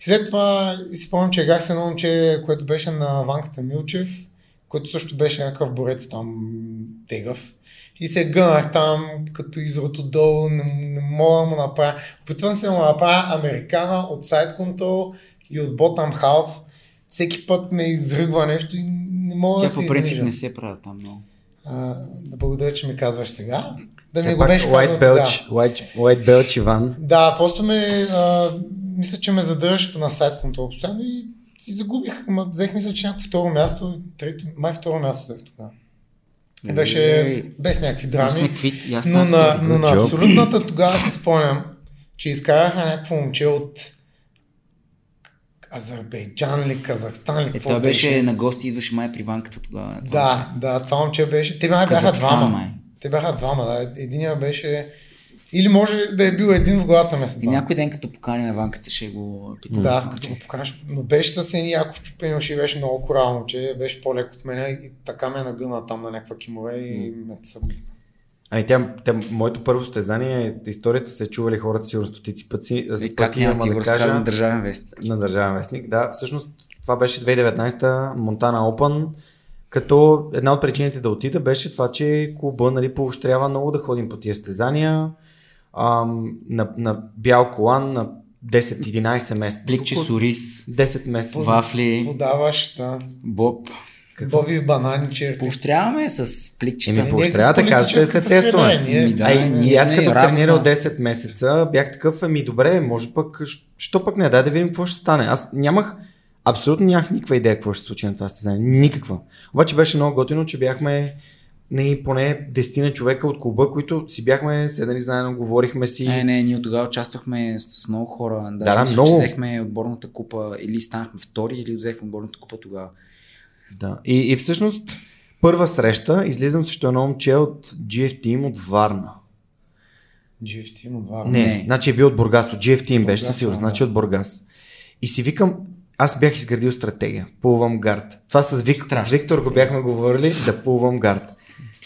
След това си спомням, че играх с едно момче, което беше на Ванката Милчев, който също беше някакъв борец там тегъв. И се гънах там, като изрод отдолу, не, не мога да му направя. Опитвам се да му направя американа от Side Control и от Bottom Half. Всеки път ме изръгва нещо и не мога Тя да се изнижа. Тя по принцип не се правя там много. А, да благодаря, че ми казваш сега. Да ми го беше казал тогава. White Belch Иван. Да, просто ме, а, мисля, че ме задържаше на Side Control постоянно и си загубих. Ма, взех мисля, че някакво второ място, трето, май второ място дах тогава. Беше без някакви драми, но на, но на абсолютната тогава си спомням, че изкараха някакво момче от Азербайджан ли, Казахстан ли, какво е, беше. беше на гости, идваше май при ванката тогава. Да, момче. да, това момче беше, те бяха Казахстан, двама. Май. Те бяха двама, да, единия беше, или може да е бил един в главата ме с двама. И някой ден като поканим ванката ще го питаме. Да, като го поканиш, но беше с едни яко щупени уши, беше много корално, че беше по-лек от мене и така ме нагъна там на някаква кимове и ме събли. Ами тя, тя, моето първо състезание, историята се чували хората сигурно стотици пъти. За и как няма ти го разказа на Държавен вестник? На Държавен вестник, да. Всъщност това беше две хиляди и деветнадесета Монтана Опън, като една от причините да отида беше това, че клуба, нали, поощрява много да ходим по тия състезания. Ам, на, на бял колан, на десет-единадесет месеца. Пликче с ориз, десет месеца. Вафли. Подаваш, да. Боб. Какво ви банани черпи? Поощряваме с пликчета. Еми поощрявате, казвате се тестове. Ми, да, Ай, ние аз като тренирал десет месеца бях такъв, ами добре, може пък, що пък не, дай да видим какво ще стане. Аз нямах, абсолютно нямах никаква идея какво ще се случи на това състезание, никаква. Обаче беше много готино, че бяхме не, поне десетина човека от клуба, които си бяхме седнали заедно, говорихме си. Не, не, ние тогава участвахме с много хора, даже да, много... взехме отборната купа или станахме втори, или взехме отборната купа тогава. Да. И, и всъщност първа среща, излизам също едно момче от джи еф Team от Варна. джи еф Team от Варна? Не, не. Значи е бил от Бургас, от джи еф Team беше със сигурност, да. Значи от Бургас. И си викам, аз бях изградил стратегия, пулвам гард. Това с, Вик... с Виктор го бяхме говорили, да пулвам гард.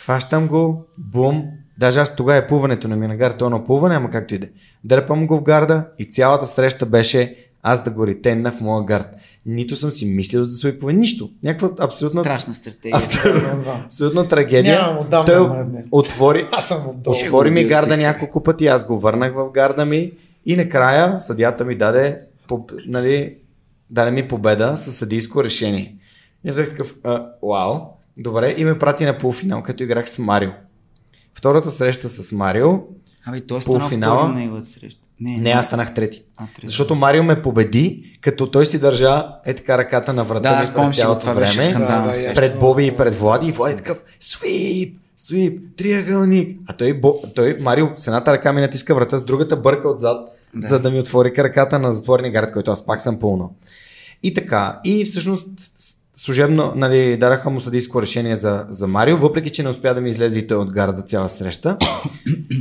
Хващам го, бум, даже аз тогава е пулването на ми на гард, то е на пулване, ама както иде. Дърпам го в гарда и цялата среща беше аз да го ретенна в моя гард. Нито съм си мислил за свои нищо. Някаква абсолютна... Страшна стратегия. Абсолютна, абсолютна трагедия. Няма, отдам, той няма, отвори, отвори ми гарда няколко пъти, аз го върнах в гарда ми и накрая съдията ми даде, поб... нали, даде ми победа със съдийско решение. И взех такъв, а, вау, добре, и ме прати на полуфинал, като играх с Марио. Втората среща с Марио, Абе, той стана втори на неговата среща. Не, не, аз станах трети. А, защото Марио ме победи, като той си държа е така ръката на врата, да, ми през цялото това време. Скандал, да, да, пред Боби и пред Влади. И Влади е такъв, свип, свип, триъгълник. А той, той Марио с едната ръка ми натиска врата, с другата бърка отзад, да, за да ми отвори ръката на затворния гард, който аз пак съм пълно. И така, и всъщност служебно, нали, дараха му съдийско решение за, за Марио, въпреки че не успя да ми излезе и той от гарда цяла среща.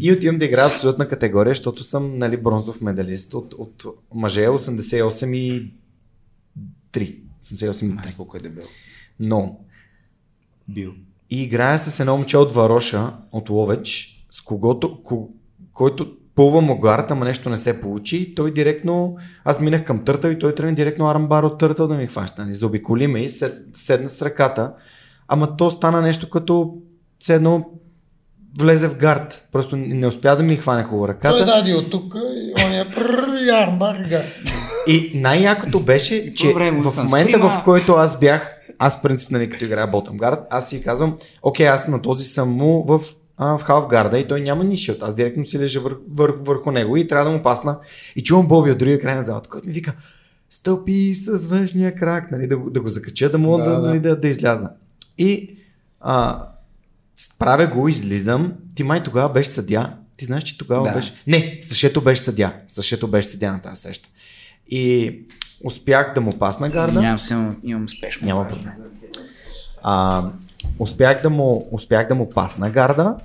И отивам да играя абсолютна категория, защото съм, нали, бронзов медалист от, от мъже осемдесет и осем и три. осемдесет и осем и три. Колко е дебел. Но. Бил. И играя с едно момче от Вароша, от Ловеч, с когото, ко, който пълва му гард, ама нещо не се получи. Той директно, аз минах към търтъл и той тръгна директно армбар от търтъл да ми хваща. Заобиколи ме и сед, седна с ръката. Ама то стана нещо като седно влезе в гард. Просто не успя да ми хване хубаво ръката. Той даде от тук и он е прррр армбар и гард. И най-якото беше, че в момента в който аз бях, аз принцип, нали, като играя ботъм гард, аз си казвам, окей, аз на този съм му в в халфгарда и той няма ни шилд. Аз директно си лежа вър, вър, върху него и трябва да му пасна. И чувам Боби от другия край на залата, който ми вика, стълпи с външния крак, нали, да, да го закача, да мога да, да, нали, да, да изляза. И а, правя го, излизам. Ти май тогава беше съдия. Ти знаеш, че тогава да. беше... Не, Сашето беше съдия. Сашето беше съдия на тази среща. И успях да му пасна гарда. Нямам се, имам спешно. Няма проблем. А, успях, да му, успях да му пасна гарда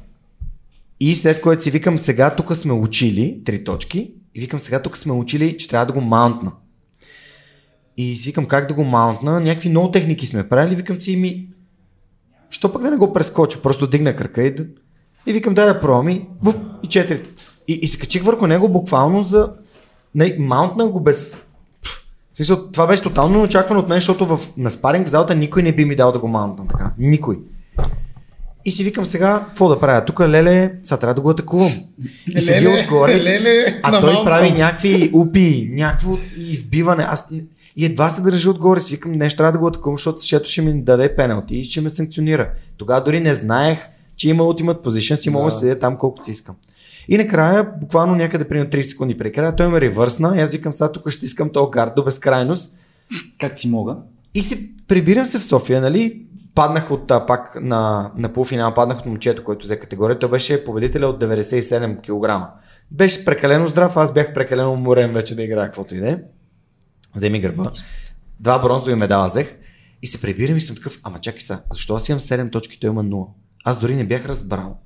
и след което си викам, сега тук сме учили три точки и викам, сега тук сме учили, че трябва да го маунтна и си викам, как да го маунтна, някакви много техники сме правили, викам си ми, що пък да не го прескоча, просто дигна крака и, да... и викам, дай да пробвам и буф, и четири и, и се качих върху него буквално за маунтна го без Смисъл, това беше тотално очаквано от мен, защото в, на спаринг в залата никой не би ми дал да го маунтам така. Никой. И си викам сега, какво да правя? Тук Леле, сега трябва да го атакувам. И седи отгоре, леле, а той малца. Прави някакви упи, някакво избиване. Аз и едва се държи отгоре, си викам, нещо трябва да го атакувам, защото шето ще ми даде пеналти и ще ме санкционира. Тогава дори не знаех, че има ultimate position, си мога да седя там колкото си искам. И накрая, буквално някъде примерно трийсет секунди прекрая, той ме ревърсна и аз викам, сега тук ще искам този карт до безкрайност. Как си мога? И си прибирам се в София, нали? Паднах от пак на, на полуфинал, паднах от момчето, което взе категория. Той беше победителя от деветдесет и седем килограма. Беше прекалено здрав, аз бях прекалено морен вече да играя каквото и да е. Вземи гърба. Два бронзови медала взех и се прибирам и съм такъв, ама чакай са, защо аз имам седем точки, той има нула. Аз дори не бях разбрал,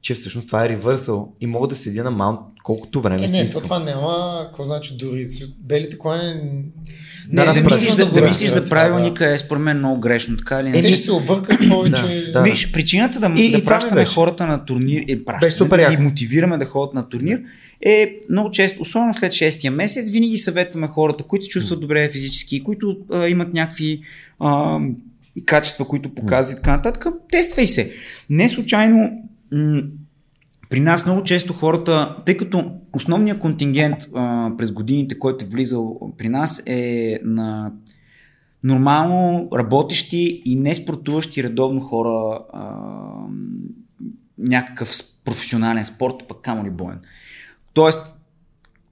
че всъщност това е ревърсъл и мога да седя на маунт колкото време е, си не, искам. Не, това няма, какво значи дори белите колани... Не, да, да, да мислиш, да, да, да мислиш за правилника да. Е според мен много грешно, така ли? Е, те ще се объркат повече. Да, да. Виж, причината да, и, да и пращаме хората на турнир, е, пращаме, да ги мотивираме да ходят на турнир, е много често, особено след шестия месец, винаги съветваме хората, които се чувстват добре физически, които а, имат някакви а, качества, които показват и така нататък, тествай се. Не случайно м- при нас много често хората, тъй като основният контингент а, през годините, който е влизал при нас е на нормално работещи и не спортуващи редовно хора а, някакъв професионален спорт, пък камо ли боен. Тоест,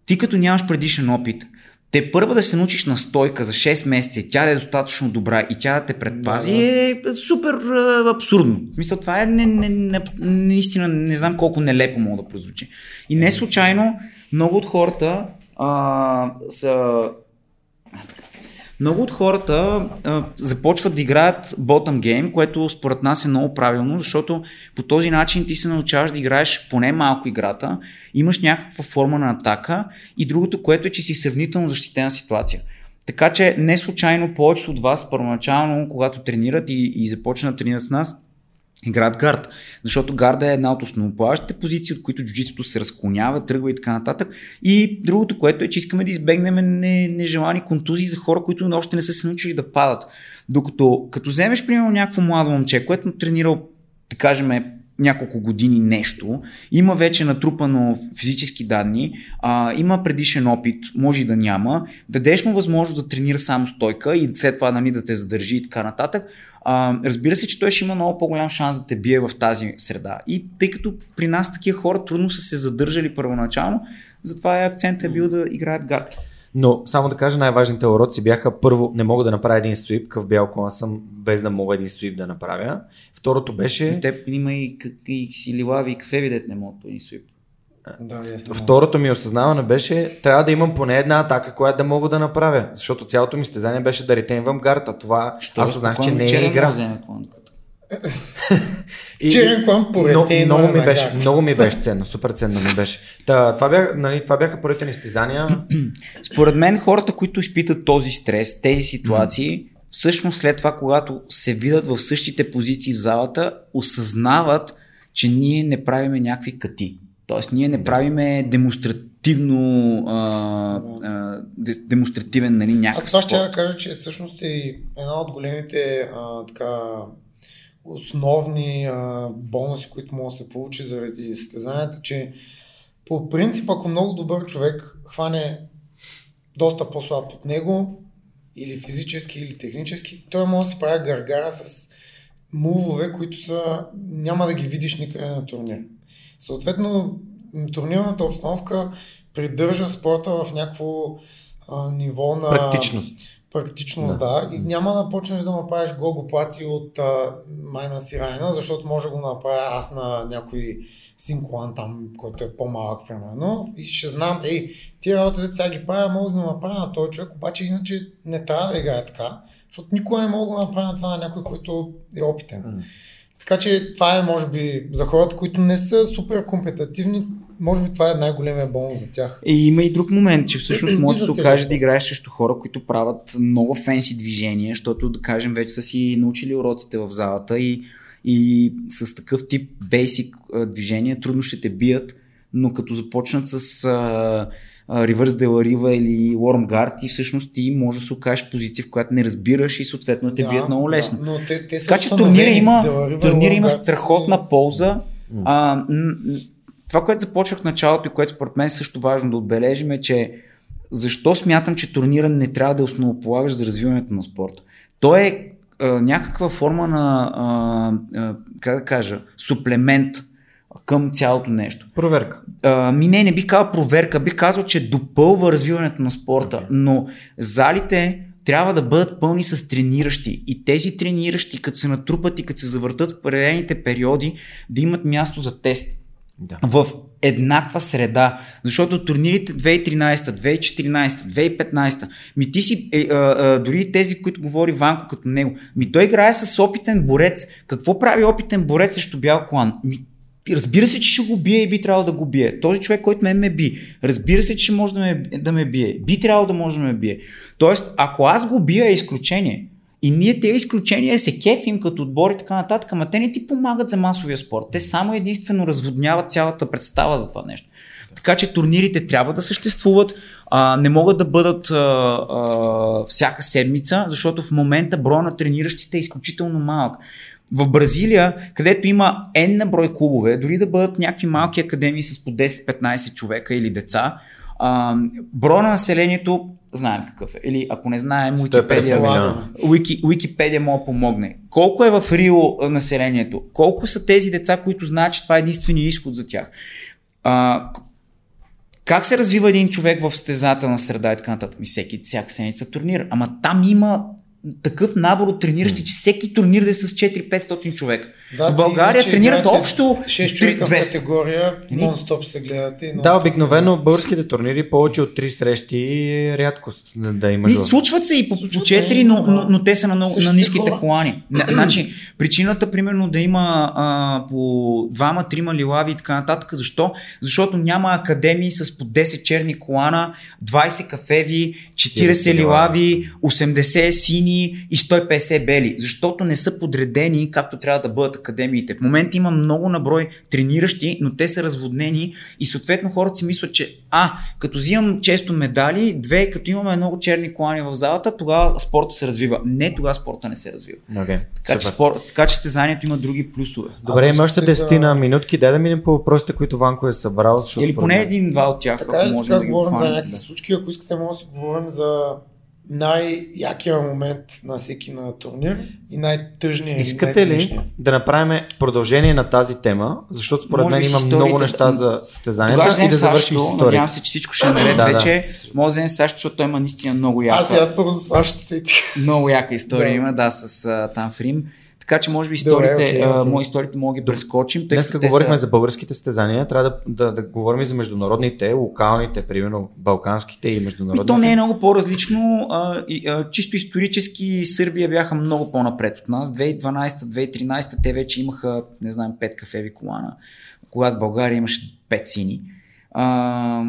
ти като нямаш предишен опит, те първа да се научиш на стойка за шест месеца, тя да е достатъчно добра и тя да те предпази да, да. Е супер а, абсурдно. Мисля, това е не, не, не, наистина не знам колко нелепо мога да прозвучи. И не случайно много от хората а, са... А, много от хората а, започват да играят bottom game, което според нас е много правилно, защото по този начин ти се научаваш да играеш поне малко играта, имаш някаква форма на атака и другото, което е, че си сравнително защитена ситуация. Така че не случайно повечето от вас първоначално, когато тренират и, и започнат да тренират с нас, играят гард, защото гарда е една от основополагащите позиции, от които джуджитсото се разклонява, тръгва и така нататък. И другото, което е, че искаме да избегнем не, нежелани контузии за хора, които още не са се научили да падат. Докато като вземеш, примерно, някакво младо момче, което тренирал, да кажем, няколко години нещо, има вече натрупано физически данни, а, има предишен опит, може и да няма, дадеш му възможност да тренира само стойка и след това нали, да те задържи и така нататък. А, разбира се, че той ще има много по-голям шанс да те бие в тази среда. И тъй като при нас такива хора трудно са се задържали първоначално, затова акцентът е бил да играят гард. Но само да кажа, най-важните уроци бяха: първо, не мога да направя един суип, къв бял колан съм, без да мога един суип да направя. Второто беше... И теб има и, и силилави, и кафеви дет не могат по един суип. Да, второто ми осъзнаване беше, трябва да имам поне една атака, която да мога да направя. Защото цялото ми стезание беше да ретейнвам гарта. Това Що аз съзнах, че не е игра. И, черен клан по ретейнване много, много, ми беше, много ми беше ценно, супер ценно ми беше. Та, това, бях, нали, това бяха първите ни стезания. Според мен хората, които изпитат този стрес, тези ситуации, всъщност след това, когато се видят в същите позиции в залата, осъзнават, че ние не правиме някакви кати. Тоест, ние не правиме демонстративно а, а, демонстративен нали, някакъв спорт. Аз това ще да кажа, че всъщност е една от големите а, така, основни а, бонуси, които може да се получи заради състезанията, че по принцип, ако много добър човек хване доста по-слаб от него, или физически, или технически, той може да се прави гаргара с мувове, които са, няма да ги видиш никъде на турнир. Съответно, турнирната обстановка придържа спорта в някакво а, ниво на практичност. Практичност, да. да. И няма да почнеш да направиш гогоплати от а, майна си райна, защото може да го направя аз на някой синклан там, който е по-малък, примерно. И ще знам, ей, тия работи деца ги правя, мога да го направя на този човек, обаче иначе не трябва да играе така, защото никога не мога да направя това на някой, който е опитен. Mm. Така че това е, може би, за хората, които не са супер компетативни, може би това е най-големия бонус за тях. И има и друг момент, че всъщност може да се окаже да играеш срещу хора, които правят много фенси движения, защото, да кажем, вече са си научили уроците в залата и, и с такъв тип basic движения трудно ще те бият, но като започнат с а, ревърс деларива или уормгард и всъщност ти можеш да се окажеш позиция, в която не разбираш и съответно те да, бият много лесно. Да, но те, те така че турнира има, турнира има страхотна полза. А, това, което започвах в началото и което според мен е също важно да отбележим е, че защо смятам, че турнира не трябва да е основополагаш за развиването на спорта. Той е а, някаква форма на а, а, как да кажа, суплемент към цялото нещо. Проверка. А, ми не, не бих казал проверка, бих казал, че допълва развиването на спорта, okay. но залите трябва да бъдат пълни с трениращи и тези трениращи, като се натрупат и като се завъртат в предните периоди, да имат място за тест. Да. В еднаква среда, защото турнирите две хиляди и тринадесета, две хиляди и четиринадесета, две хиляди и петнадесета, ми ти си, е, е, е, дори тези, които говори Ванко като него, ми той играе с опитен борец. Какво прави опитен борец срещу бял колан? Ми разбира се, че ще го бие и би трябвало да го бие. Този човек, който ме ме би, разбира се, че ще може да ме, да ме бие. Би трябвало да може да ме бие. Тоест, ако аз го бия е изключение, и ние тези изключения се кефим като отбори и така нататък, ама те не ти помагат за масовия спорт. Те само единствено разводняват цялата представа за това нещо. Така че турнирите трябва да съществуват, а, не могат да бъдат а, а, всяка седмица, защото в момента броя на трениращите е изключително малък. В Бразилия, където има N на брой клубове, дори да бъдат някакви малки академии с по десет-петнадесет човека или деца, а, броя на населението знаем какъв е. Или ако не знаем, Уикипедия, Уики, Уикипедия мога помогне. Колко е в Рио населението? Колко са тези деца, които знаят, че това е единствения изход за тях? А, как се развива един човек в състезателна среда и така нататък? Всеки, всяка седмица турнир. Ама там има такъв набор от трениращи, че всеки турнир да е с четири-петстотин човека. Да, в България тренират общо шест човека в категория, нон-стоп се гледате. Нон-стоп. Да, обикновено българските турнири повече от три срещи и рядкост да имаш. И случват се и по четири, но, но, но те са на, на ниските колани. Значи, причината, примерно, да има а, по двама, трима лилави и така нататък. Защо? Защото няма академии с по десет черни колана, двадесет кафеви, четиридесет лилави, осемдесет сини и сто и петдесет бели. Защото не са подредени както трябва да бъдат академиите. В момента има много наброй трениращи, но те са разводнени и съответно хората си мислят, че а, като взимам често медали, две, като имаме много черни колани в залата, тогава спорта се развива. Не, тогава спорта не се развива. Okay, така, че спор, така че състезанието има други плюсове. Добре, има още десетина минутки. Дай да минем по въпросите, които Ванко е събрал. Или поне един-два от тях, така, ако може да ги говорим за някакви случки. Ако искате, може да си говорим за най-якия момент на всеки на турнир и най-тъжния. Искате ли да направим продължение на тази тема, защото според мен има много неща за състезанията и да завършим с историята. Надявам се, че всичко ще е наред вече. Може да вземем САЩ, защото той има наистина много яка. Аз сега първо за САЩ сетих. Много яка история има, да, с там Фрим. Така че може би историите, okay, okay. мои историите мога да ги прескочим. Днес говорихме са... за българските състезания, трябва да, да, да говорим и за международните, локалните, примерно балканските и международните. И то не е много по-различно. А, и, а, чисто исторически Сърбия бяха много по-напред от нас. две хиляди и дванадесета, две хиляди и тринадесета те вече имаха, не знам, пет кафеви колана, когато България имаше пет сини. А,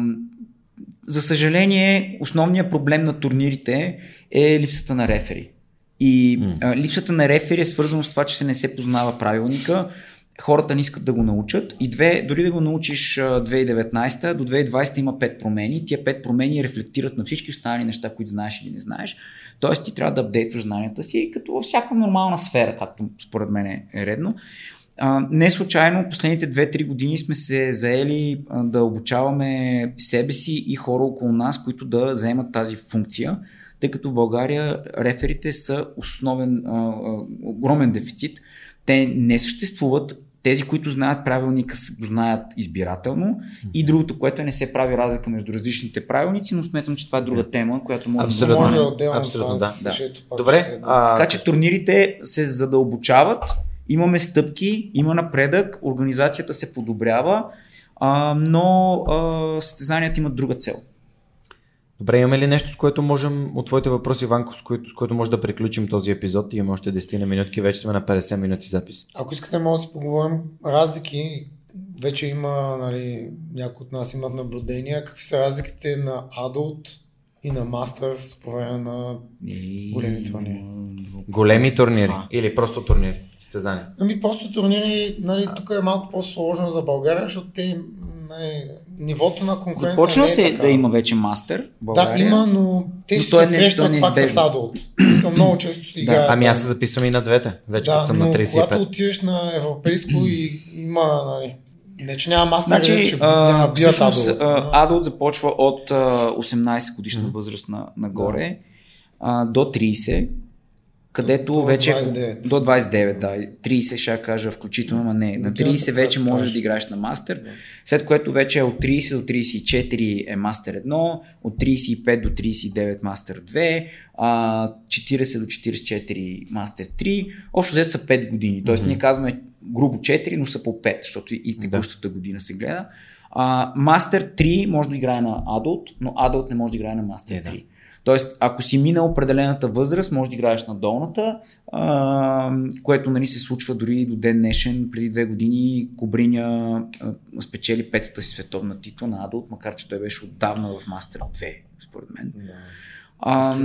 за съжаление, основният проблем на турнирите е липсата на рефери. И а, липсата на рефери е свързано с това, че се не се познава правилника, хората не искат да го научат и две, дори да го научиш две хиляди и деветнадесета до две хиляди и двадесета има пет промени, тия пет промени рефлектират на всички останали неща, които знаеш или не знаеш, т.е. ти трябва да апдейтваш знанията си като във всяка нормална сфера, както според мен е редно. Uh, не случайно последните две-три години сме се заели uh, да обучаваме себе си и хора около нас, които да заемат тази функция, тъй като в България реферите са основен, uh, огромен дефицит. Те не съществуват. Тези, които знаят правилника, го знаят избирателно mm-hmm. и другото, което не се прави разлика между различните правилници, но сметам, че това е друга тема, която може Абсолютно. Да... Може да Абсолютно, да. да. Добре. Се... А... Така че турнирите се задълбочават. Имаме стъпки, има напредък, организацията се подобрява, а, но а, състезанията имат друга цел. Добре, имаме ли нещо, с което можем, от твоите въпроси, Иванко, с което, с което може да приключим този епизод? Имаме още десет на минутки, вече сме на петдесет минути запис. Ако искате, може да си поговорим разлики. Вече има, нали, някои от нас имат наблюдения. Какви са разликите на Adult и на Masters по време на големи турнири? Големи турнири или просто турнири, състезания? Ами просто турнири, нали, тук е малко по-сложно за България, защото те Най- нивото на конкуренция започна не е се така. Да има вече мастер в България. Да, има, но те но ще се срещнат е пак с адулт. Съм много често си играят. Да. Ами аз се записвам и на двете, вече да, съм на тридесет и пет. Да, но когато отидеш на европейско и има, нали, не че няма мастер, значи, вече няма бият адулт. Адулт започва от осемнадесет годишна mm-hmm. възраст на, нагоре да. До тридесет. Където до, вече двадесет и девет. До двадесет и девет, да. тридесет ще я кажа включително, но не. На тридесет вече можеш да играеш на мастер, след което вече от тридесет до тридесет и четири е мастер едно, от тридесет и пет до тридесет и девет мастер две, четиридесет до четиридесет и четири мастер три, общо взето са пет години. Тоест ние казваме грубо четири, но са по пет, защото и текущата година се гледа. Мастер три може да играе на адулт, но адулт не може да играе на мастер три. Тоест, ако си минал определената възраст, можеш да играеш на долната, а, което нали, се случва дори до ден днешен. Преди две години Кобриня а, спечели петата си световна титла на адулт, макар че той беше отдавна в Мастер две, според мен. Да. А,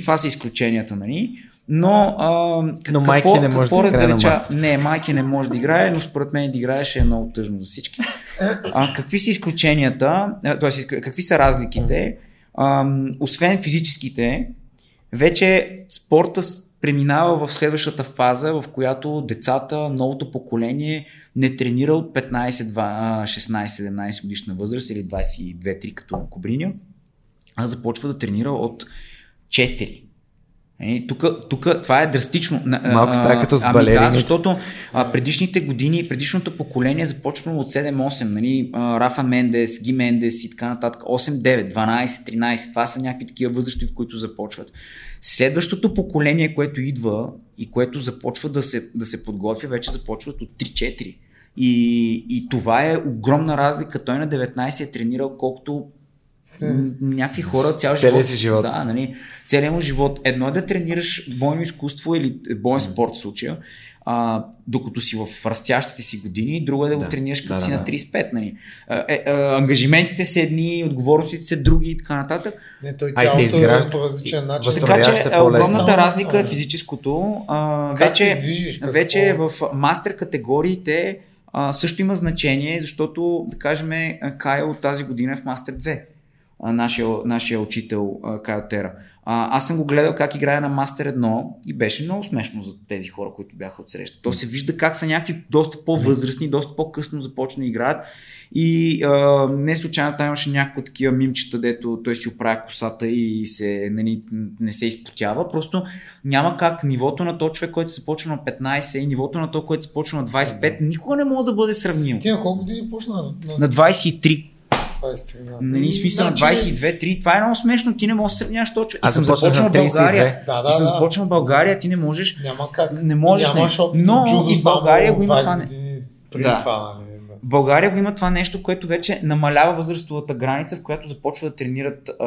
това са изключенията, нали? Но, а, но какво, майки не може какво да играе на мастер. Не, майки не може да играе, но според мен да играеше е много тъжно за всички. А, какви са изключенията, т.е. какви са разликите? Uh, освен физическите, вече спорта преминава в следващата фаза, в която децата, новото поколение не тренира от петнадесет, шестнадесет, седемнадесет годишна възраст или двадесет и две три като Кобриня, а започва да тренира от четири. Тук, тук това е драстично. Малко стая като с балерините. Ами да, защото а, предишните години, предишното поколение започнало от седем-осем. Нали? А, Рафа Мендес, Ги Мендес и така нататък. осем, девет, дванадесет, тринадесет. Това са някакви такива възрасти, в които започват. Следващото поколение, което идва и което започва да се, да се подготвя, вече започват от три-четири. И, и това е огромна разлика. Той на деветнадесет е тренирал колкото някакви хора цял живот, живот. Да, нали, целият му живот. Едно е да тренираш бойно изкуство или боен спорт в случая, а, докато си в растящите си години, друго е да го да. тренираш като да, си да, на тридесет и пет. Нали. А, е, а, ангажиментите са едни, отговорностите са други и така нататък. Не, той тялото изгражд... е по различен начин. Така че огромната разлика е физическото. А, вече движиш, вече в мастер категориите а, също има значение, защото да кажем Кайл от тази година е в мастер две. Нашия, нашия учител Кайотера. А, аз съм го гледал как играе на Мастер едно и беше много смешно за тези хора, които бяха отсреща. То се вижда как са някакви доста по-възрастни, доста по-късно започна да играят и а, не случайно там имаше някакво такива мимчета, дето той си оправя косата и се, не, не се изпотява. Просто няма как нивото на то човек, който се почва на петнадесет и нивото на то, който се почва на двадесет и пет, никога не мога да бъде сравним. Ти на колко години почна? На двадесет и три. Нали, смисъл на двадесет и две три, това е много смешно, ти не можеш да сравняваш точно. Аз съм започнал в България, да, да, и съм да. започнал в България, ти не можеш. Няма как. Не можеш, нямаш опит, но и в България го има това нещо. Да. България го има това нещо, което вече намалява възрастовата граница, в която започва да тренират, а,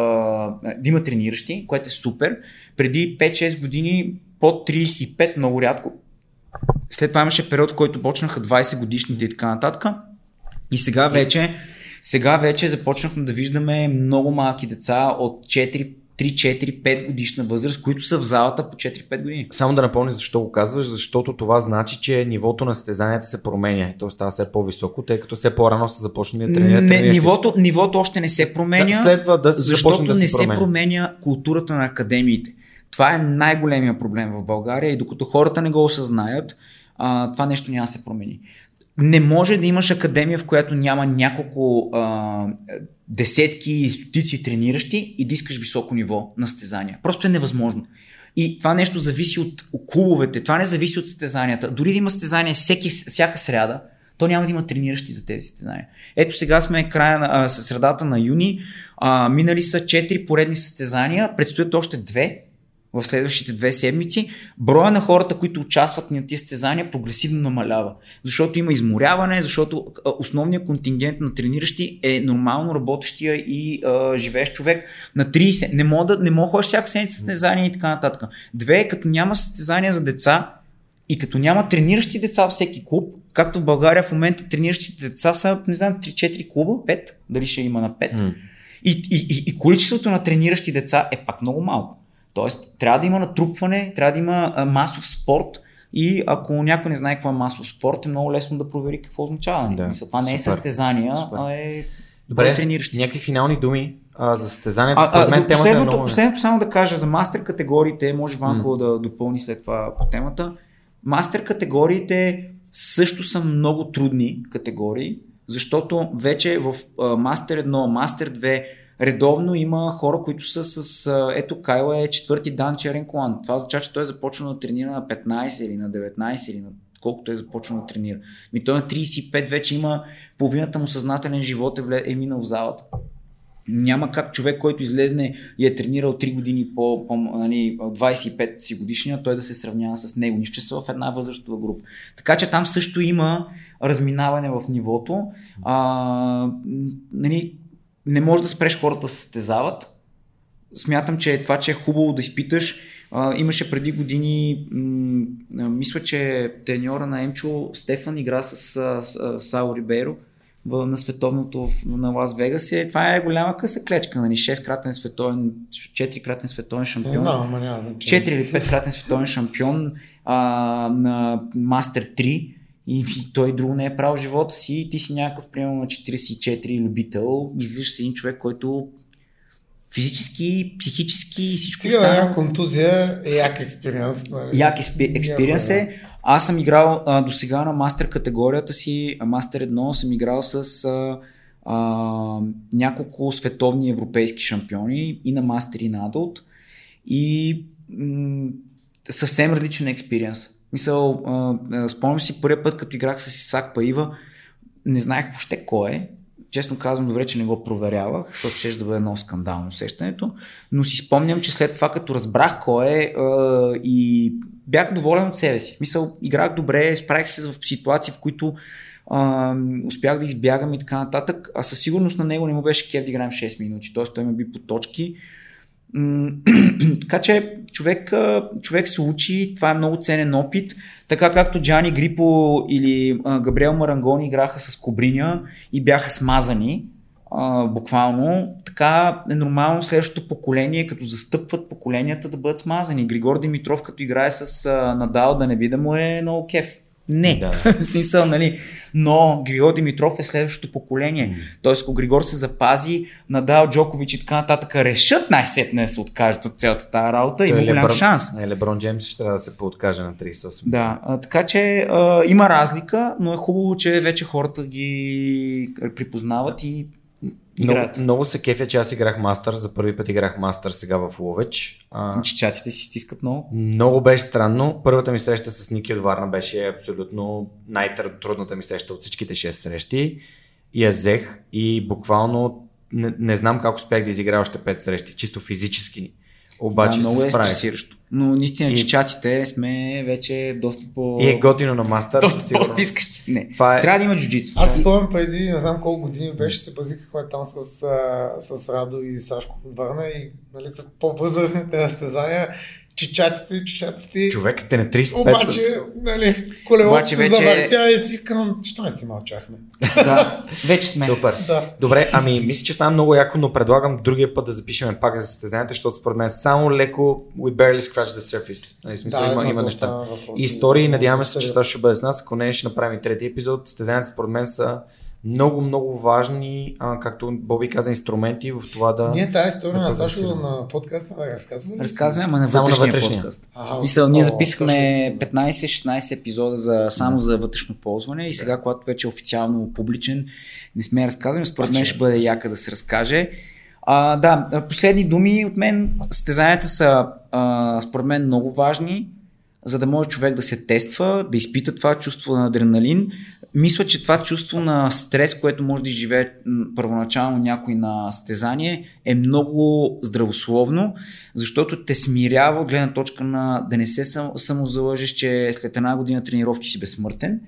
да има трениращи, което е супер. Преди пет-шест години под тридесет и пет много рядко. След това имаше период, в който почнаха двадесет годишните и така нататък. И сега вече Сега вече започнахме да виждаме много малки деца от три-четири-пет годишна възраст, които са в залата по четири-пет години. Само да напомня защо го казваш, защото това значи, че нивото на състезанията се променя. То става все по-високо, тъй като все по-рано са започнали да тренират. Не, нивото, нивото още не се променя, да, следва да се защото да се не се променя. променя културата на академиите. Това е най-големия проблем в България и докато хората не го осъзнаят, това нещо няма да се промени. Не може да имаш академия, в която няма няколко а, десетки и стотици трениращи и да искаш високо ниво на състезания. Просто е невъзможно. И това нещо зависи от клубовете, това не зависи от състезанията. Дори да има състезания всеки, всяка сряда, то няма да има трениращи за тези състезания. Ето сега сме края на, а, средата на юни, а, минали са четири поредни състезания, предстоят още две. В следващите две седмици, броя на хората, които участват на тези състезания, прогресивно намалява. Защото има изморяване, защото основният контингент на трениращи е нормално работещия и а, живеещ човек на тридесет. Не мога да, не мога ходиш всяка седмица състезания и така нататък. Две, като няма състезания за деца и като няма трениращи деца във всеки клуб, както в България в момента трениращите деца са, не знам, три-четири клуба, пет, дали ще има на пет. Mm. И, и, и, и количеството на трениращи деца е пак много малко. Тоест, трябва да има натрупване, трябва да има масов спорт, И ако някой не знае какво е масов спорт, е много лесно да провери какво означава. Да. Мисля, това не е супер състезание, супер, а е добре трениращи. Някакви финални думи а, за състезанието, според мен темата е много... Последното само да кажа за мастер категориите, може Ванко mm. да допълни след това по темата. Мастер категориите също са много трудни категории, защото вече в а, мастер едно, мастер две редовно има хора, които са с... А, ето Кайла е четвърти дан Черенкоан. Това означава, че той е започнал да тренира на петнайсет или на деветнайсет или на колкото е започнал да тренира. Ми той на трийсет и пет вече има половината му съзнателен живот е, вле, е минал в залата. Няма как човек, който излезне и е тренирал три години по, по нали, двайсет и пет си годишния, той да се сравнява с него. Нищо са в една възрастова група. Така че там също има разминаване в нивото. А, нали, не може да спреш хората да се състезават. Смятам, че това, че е хубаво да изпиташ. А, имаше преди години, м- мисля, че треньора на Емчо Стефан игра с, с, с Сао Рибейро на световното на Лас Вегас. Е, това е голяма къса клечка, нали? шесткратен световен, четирикратен световен шампион. Не знам, няма значение. четири или петкратен световен шампион а, на Мастер три и, и той друго не е правил живота си и ти си някакъв, примерно на четирийсет и четири любител, излизаш с един човек, който физически, психически и всичко става. Сега една контузия е як експериенс. Нали? Як експериенс е. Аз съм играл а, до сега на мастер категорията си, мастер едно, съм играл с а, а, няколко световни европейски шампиони и на мастер и на адулт и м- съвсем различен експириенс. Мисъл, а, а, спомням си първия път, като играх с Исак Паива, не знаех въобще кой е. Честно казвам, добре, че не го проверявах, защото ще да бъде много скандално усещането, но си спомням, че след това, като разбрах кой е а, и бях доволен от себе си. Мисъл, играх добре, справих се в ситуации, в които а, успях да избягам и така нататък, а със сигурност на него не му беше кеф да играем шест минути, т.е. той ме би по точки. Така че човек, човек се учи, това е много ценен опит, така както Джани Грипо или а, Габриел Марангони играха с Кобриня и бяха смазани а, буквално, така е нормално следващото поколение, като застъпват поколенията, да бъдат смазани. Григор Димитров като играе с а, Надал, да не би да му е много кеф. Не, да. В смисъл, нали, но Григор Димитров е следващото поколение. Тоест, ако Григор се запази, Надал, Джокович и така нататък решат най-сетне да се откажат от цялата тази работа, има голям Леброн, шанс. Не, Леброн Джеймс ще трябва да се пооткаже на трийсет и осем. Да, а, така че а, има разлика, но е хубаво, че вече хората ги припознават и играят. Много, много се кефя, че аз играх мастър, за първи път играх мастър сега в Ловеч. А... Чичаците си стискат много. Много беше странно. Първата ми среща с Ники от Варна беше абсолютно най-трудната ми среща от всичките шест срещи. И я взех и буквално не, не знам как успях да изиграя още пет срещи, чисто физически. Обаче да, много е стресиращо. Но наистина и... чичаците сме вече доста по... И е готино на мастър. Доста по-стискащи. Не, е... трябва да има джуджицу. Аз спомням преди, не знам колко години беше, се базикахме там с, а, с Радо и Сашко от Варна и нали, са по-възрастните разтезания. Чичатите, чичатите. Човекът те на трийсет и пет. Обаче, нали, колелото се вече... завъртя и си към... Що не си мълчахме? Да, вече сме. Супер. Да. Добре, ами мисля, че стана много яко, но предлагам другия път да запишем пак за състезанията, защото според мен само леко we barely scratch the surface. Нали, смисъл, да, има, има неща. Въпроси, истории, да, надяваме се, че това ще бъде с нас. Ако не, ще направим и трети епизод. Състезанията според мен са много, много важни, а, както Боби каза, инструменти в това да... Ние тази история да на Сашо на подкаста да разказваме? Разказваме, ама на вътрешния, вътрешния подкаст. А, Висъл, ние записахме петнайсет-шестнайсет епизода за, само за вътрешно ползване и сега, когато вече е официално публичен, не сме разказваме, според мен ще бъде яка да се разкаже. А, да, последни думи от мен. Състезанията са а, според мен много важни, за да може човек да се тества, да изпита това чувство на адреналин. Мисля, че това чувство на стрес, което може да изживее първоначално някой на състезание, е много здравословно, защото те смирява от гледна точка на да не се самозалъжеш, че след една година тренировки си безсмъртен,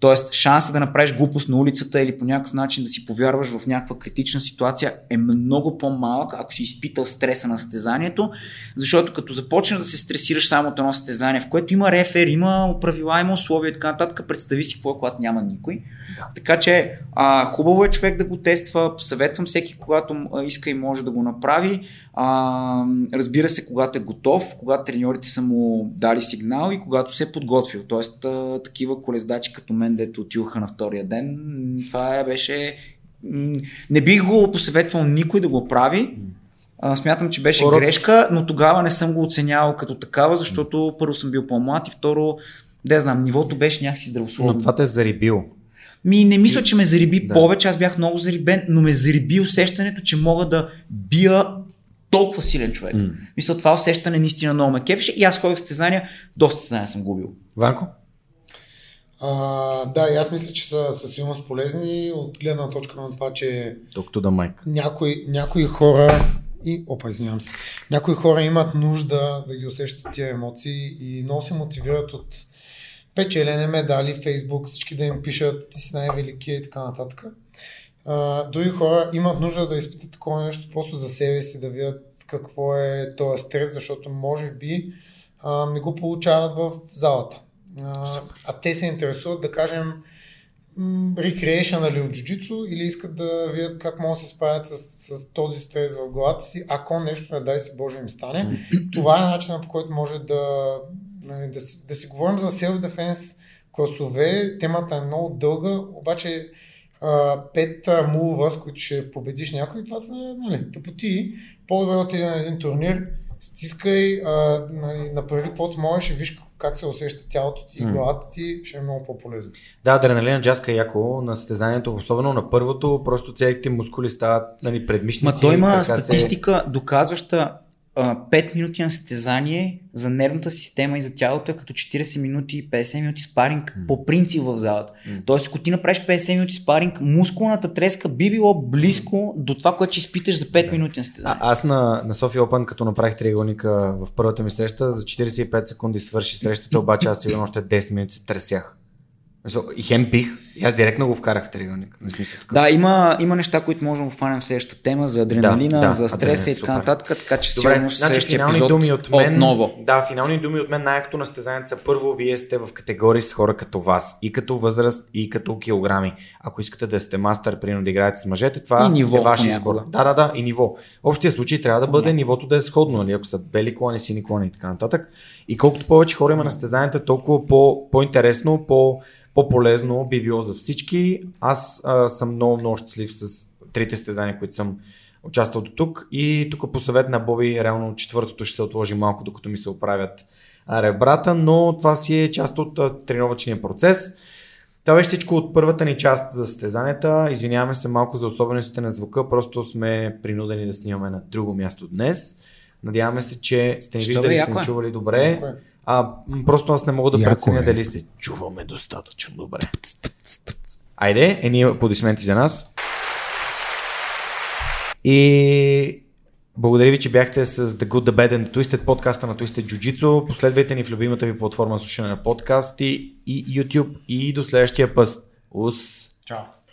Тоест, шанса да направиш глупост на улицата или по някакъв начин да си повярваш в някаква критична ситуация е много по-малък, ако си изпитал стреса на състезанието, защото като започнеш да се стресираш само от едно състезание, в което има рефер, има правила, има условия и така нататък, представи си какво е, когато няма никой. Да. Така че а, хубаво е човек да го тества, съветвам всеки, когато иска и може да го направи. А, разбира се, когато е готов, когато треньорите са му дали сигнал и когато се е подготвил. Тоест, а, такива колездачи като мен, дето отиваха на втория ден, това беше... Не бих го посъветвал никой да го прави. А, смятам, че беше Порът... грешка, но тогава не съм го оценявал като такава, защото първо съм бил по-млад и второ, да знам, нивото беше някакси здравословно. Но това те е зарибил. Ми, не мисля, че ме зариби да. повече, аз бях много зарибен, но ме зариби усещането, че мога да бия толкова силен човек. Mm. Мисля, това усещане наистина много ме кефеше и аз ходих състезания, доста състезания съм губил. Ванко? А, да, и аз мисля, че са със сигурност полезни от гледна точка на това, че някои, някои хора и опа, извинявам се, някои хора имат нужда да ги усещат тия емоции и много се мотивират от печелене, медали, Фейсбук, всички да им пишат ти си най-великия и така нататък. Uh, други хора имат нужда да изпитат такова нещо просто за себе си, да видят какво е този стрес, защото може би uh, не го получават в залата. Uh, а те се интересуват, да кажем, рекреейшън или от джиу-джитсу или искат да видят как могат да се справят с, с този стрес в главата си, ако нещо, не дай се Боже, им стане. Това е начинът, по който може да, нали, да, си, да си говорим за self-defense класове. Темата е много дълга, обаче пет мува, с които ще победиш някой, това са, нали, тъпоти. По-добре отиди на един турнир, стискай, а, нали, направи каквото можеш и виж как се усеща тялото ти и главата ти, ще е много по-полезно. Да, адреналина джаска яко на състезанието, особено на първото, просто целите мускули стават, нали, предмишници. Ма той има статистика, се... доказваща пет минути на състезание за нервната система и за тялото е като четирийсет минути и петдесет минути спаринг mm. по принцип в залата. Mm. Тоест, ако ти направиш петдесет минути спаринг, мускулната треска би било близко mm. до това, което ще изпиташ за пет да. минути на състезание. А, аз на, на София Опън, като направих триъгълника в първата ми среща, за четирийсет и пет секунди свърши срещата, обаче аз сигурно още десет минути се тресях. И хем пих, и аз директно го вкарах в триъгълник. Да, има, има неща, които можем да хванем в следващата тема за адреналина, да, да, за стреса и така нататък, така че сигурно следващия епизод думи от мен, отново. Да, финални думи от мен, най-якото на състезанието са: първо, вие сте в категории с хора като вас, и като възраст, и като килограми. Ако искате да сте мастър, примерно да играете с мъжете, това ниво, е вашия избор. Да, да, да, и ниво. В общия случай трябва да бъде нивото да е сходно, нали, ако са бели клони, сини клони и така нататък. И колкото повече хора има на състезанието, толкова по, по-интересно, по- по-полезно би било за всички. Аз а, съм много, много щастлив с трите състезания, които съм участвал до тук. И тук по съвет на Боби, реално четвъртото ще се отложи малко, докато ми се оправят ребрата, но това си е част от а, тренировъчния процес. Това беше всичко от първата ни част за състезанията. Извиняваме се малко за особеностите на звука, просто сме принудени да снимаме на друго място днес. Надяваме се, че сте ни виждали, сте ни чували добре. А, просто аз не мога да преценя е. дали се чуваме достатъчно добре. Айде, едни аплодисменти за нас. И благодаря ви, че бяхте с The Good, The Bad and The Twisted, подкаста на Twisted Jiu-Jitsu. Последвайте ни в любимата ви платформа за слушане на подкасти и YouTube. И до следващия път. Ус! Чао!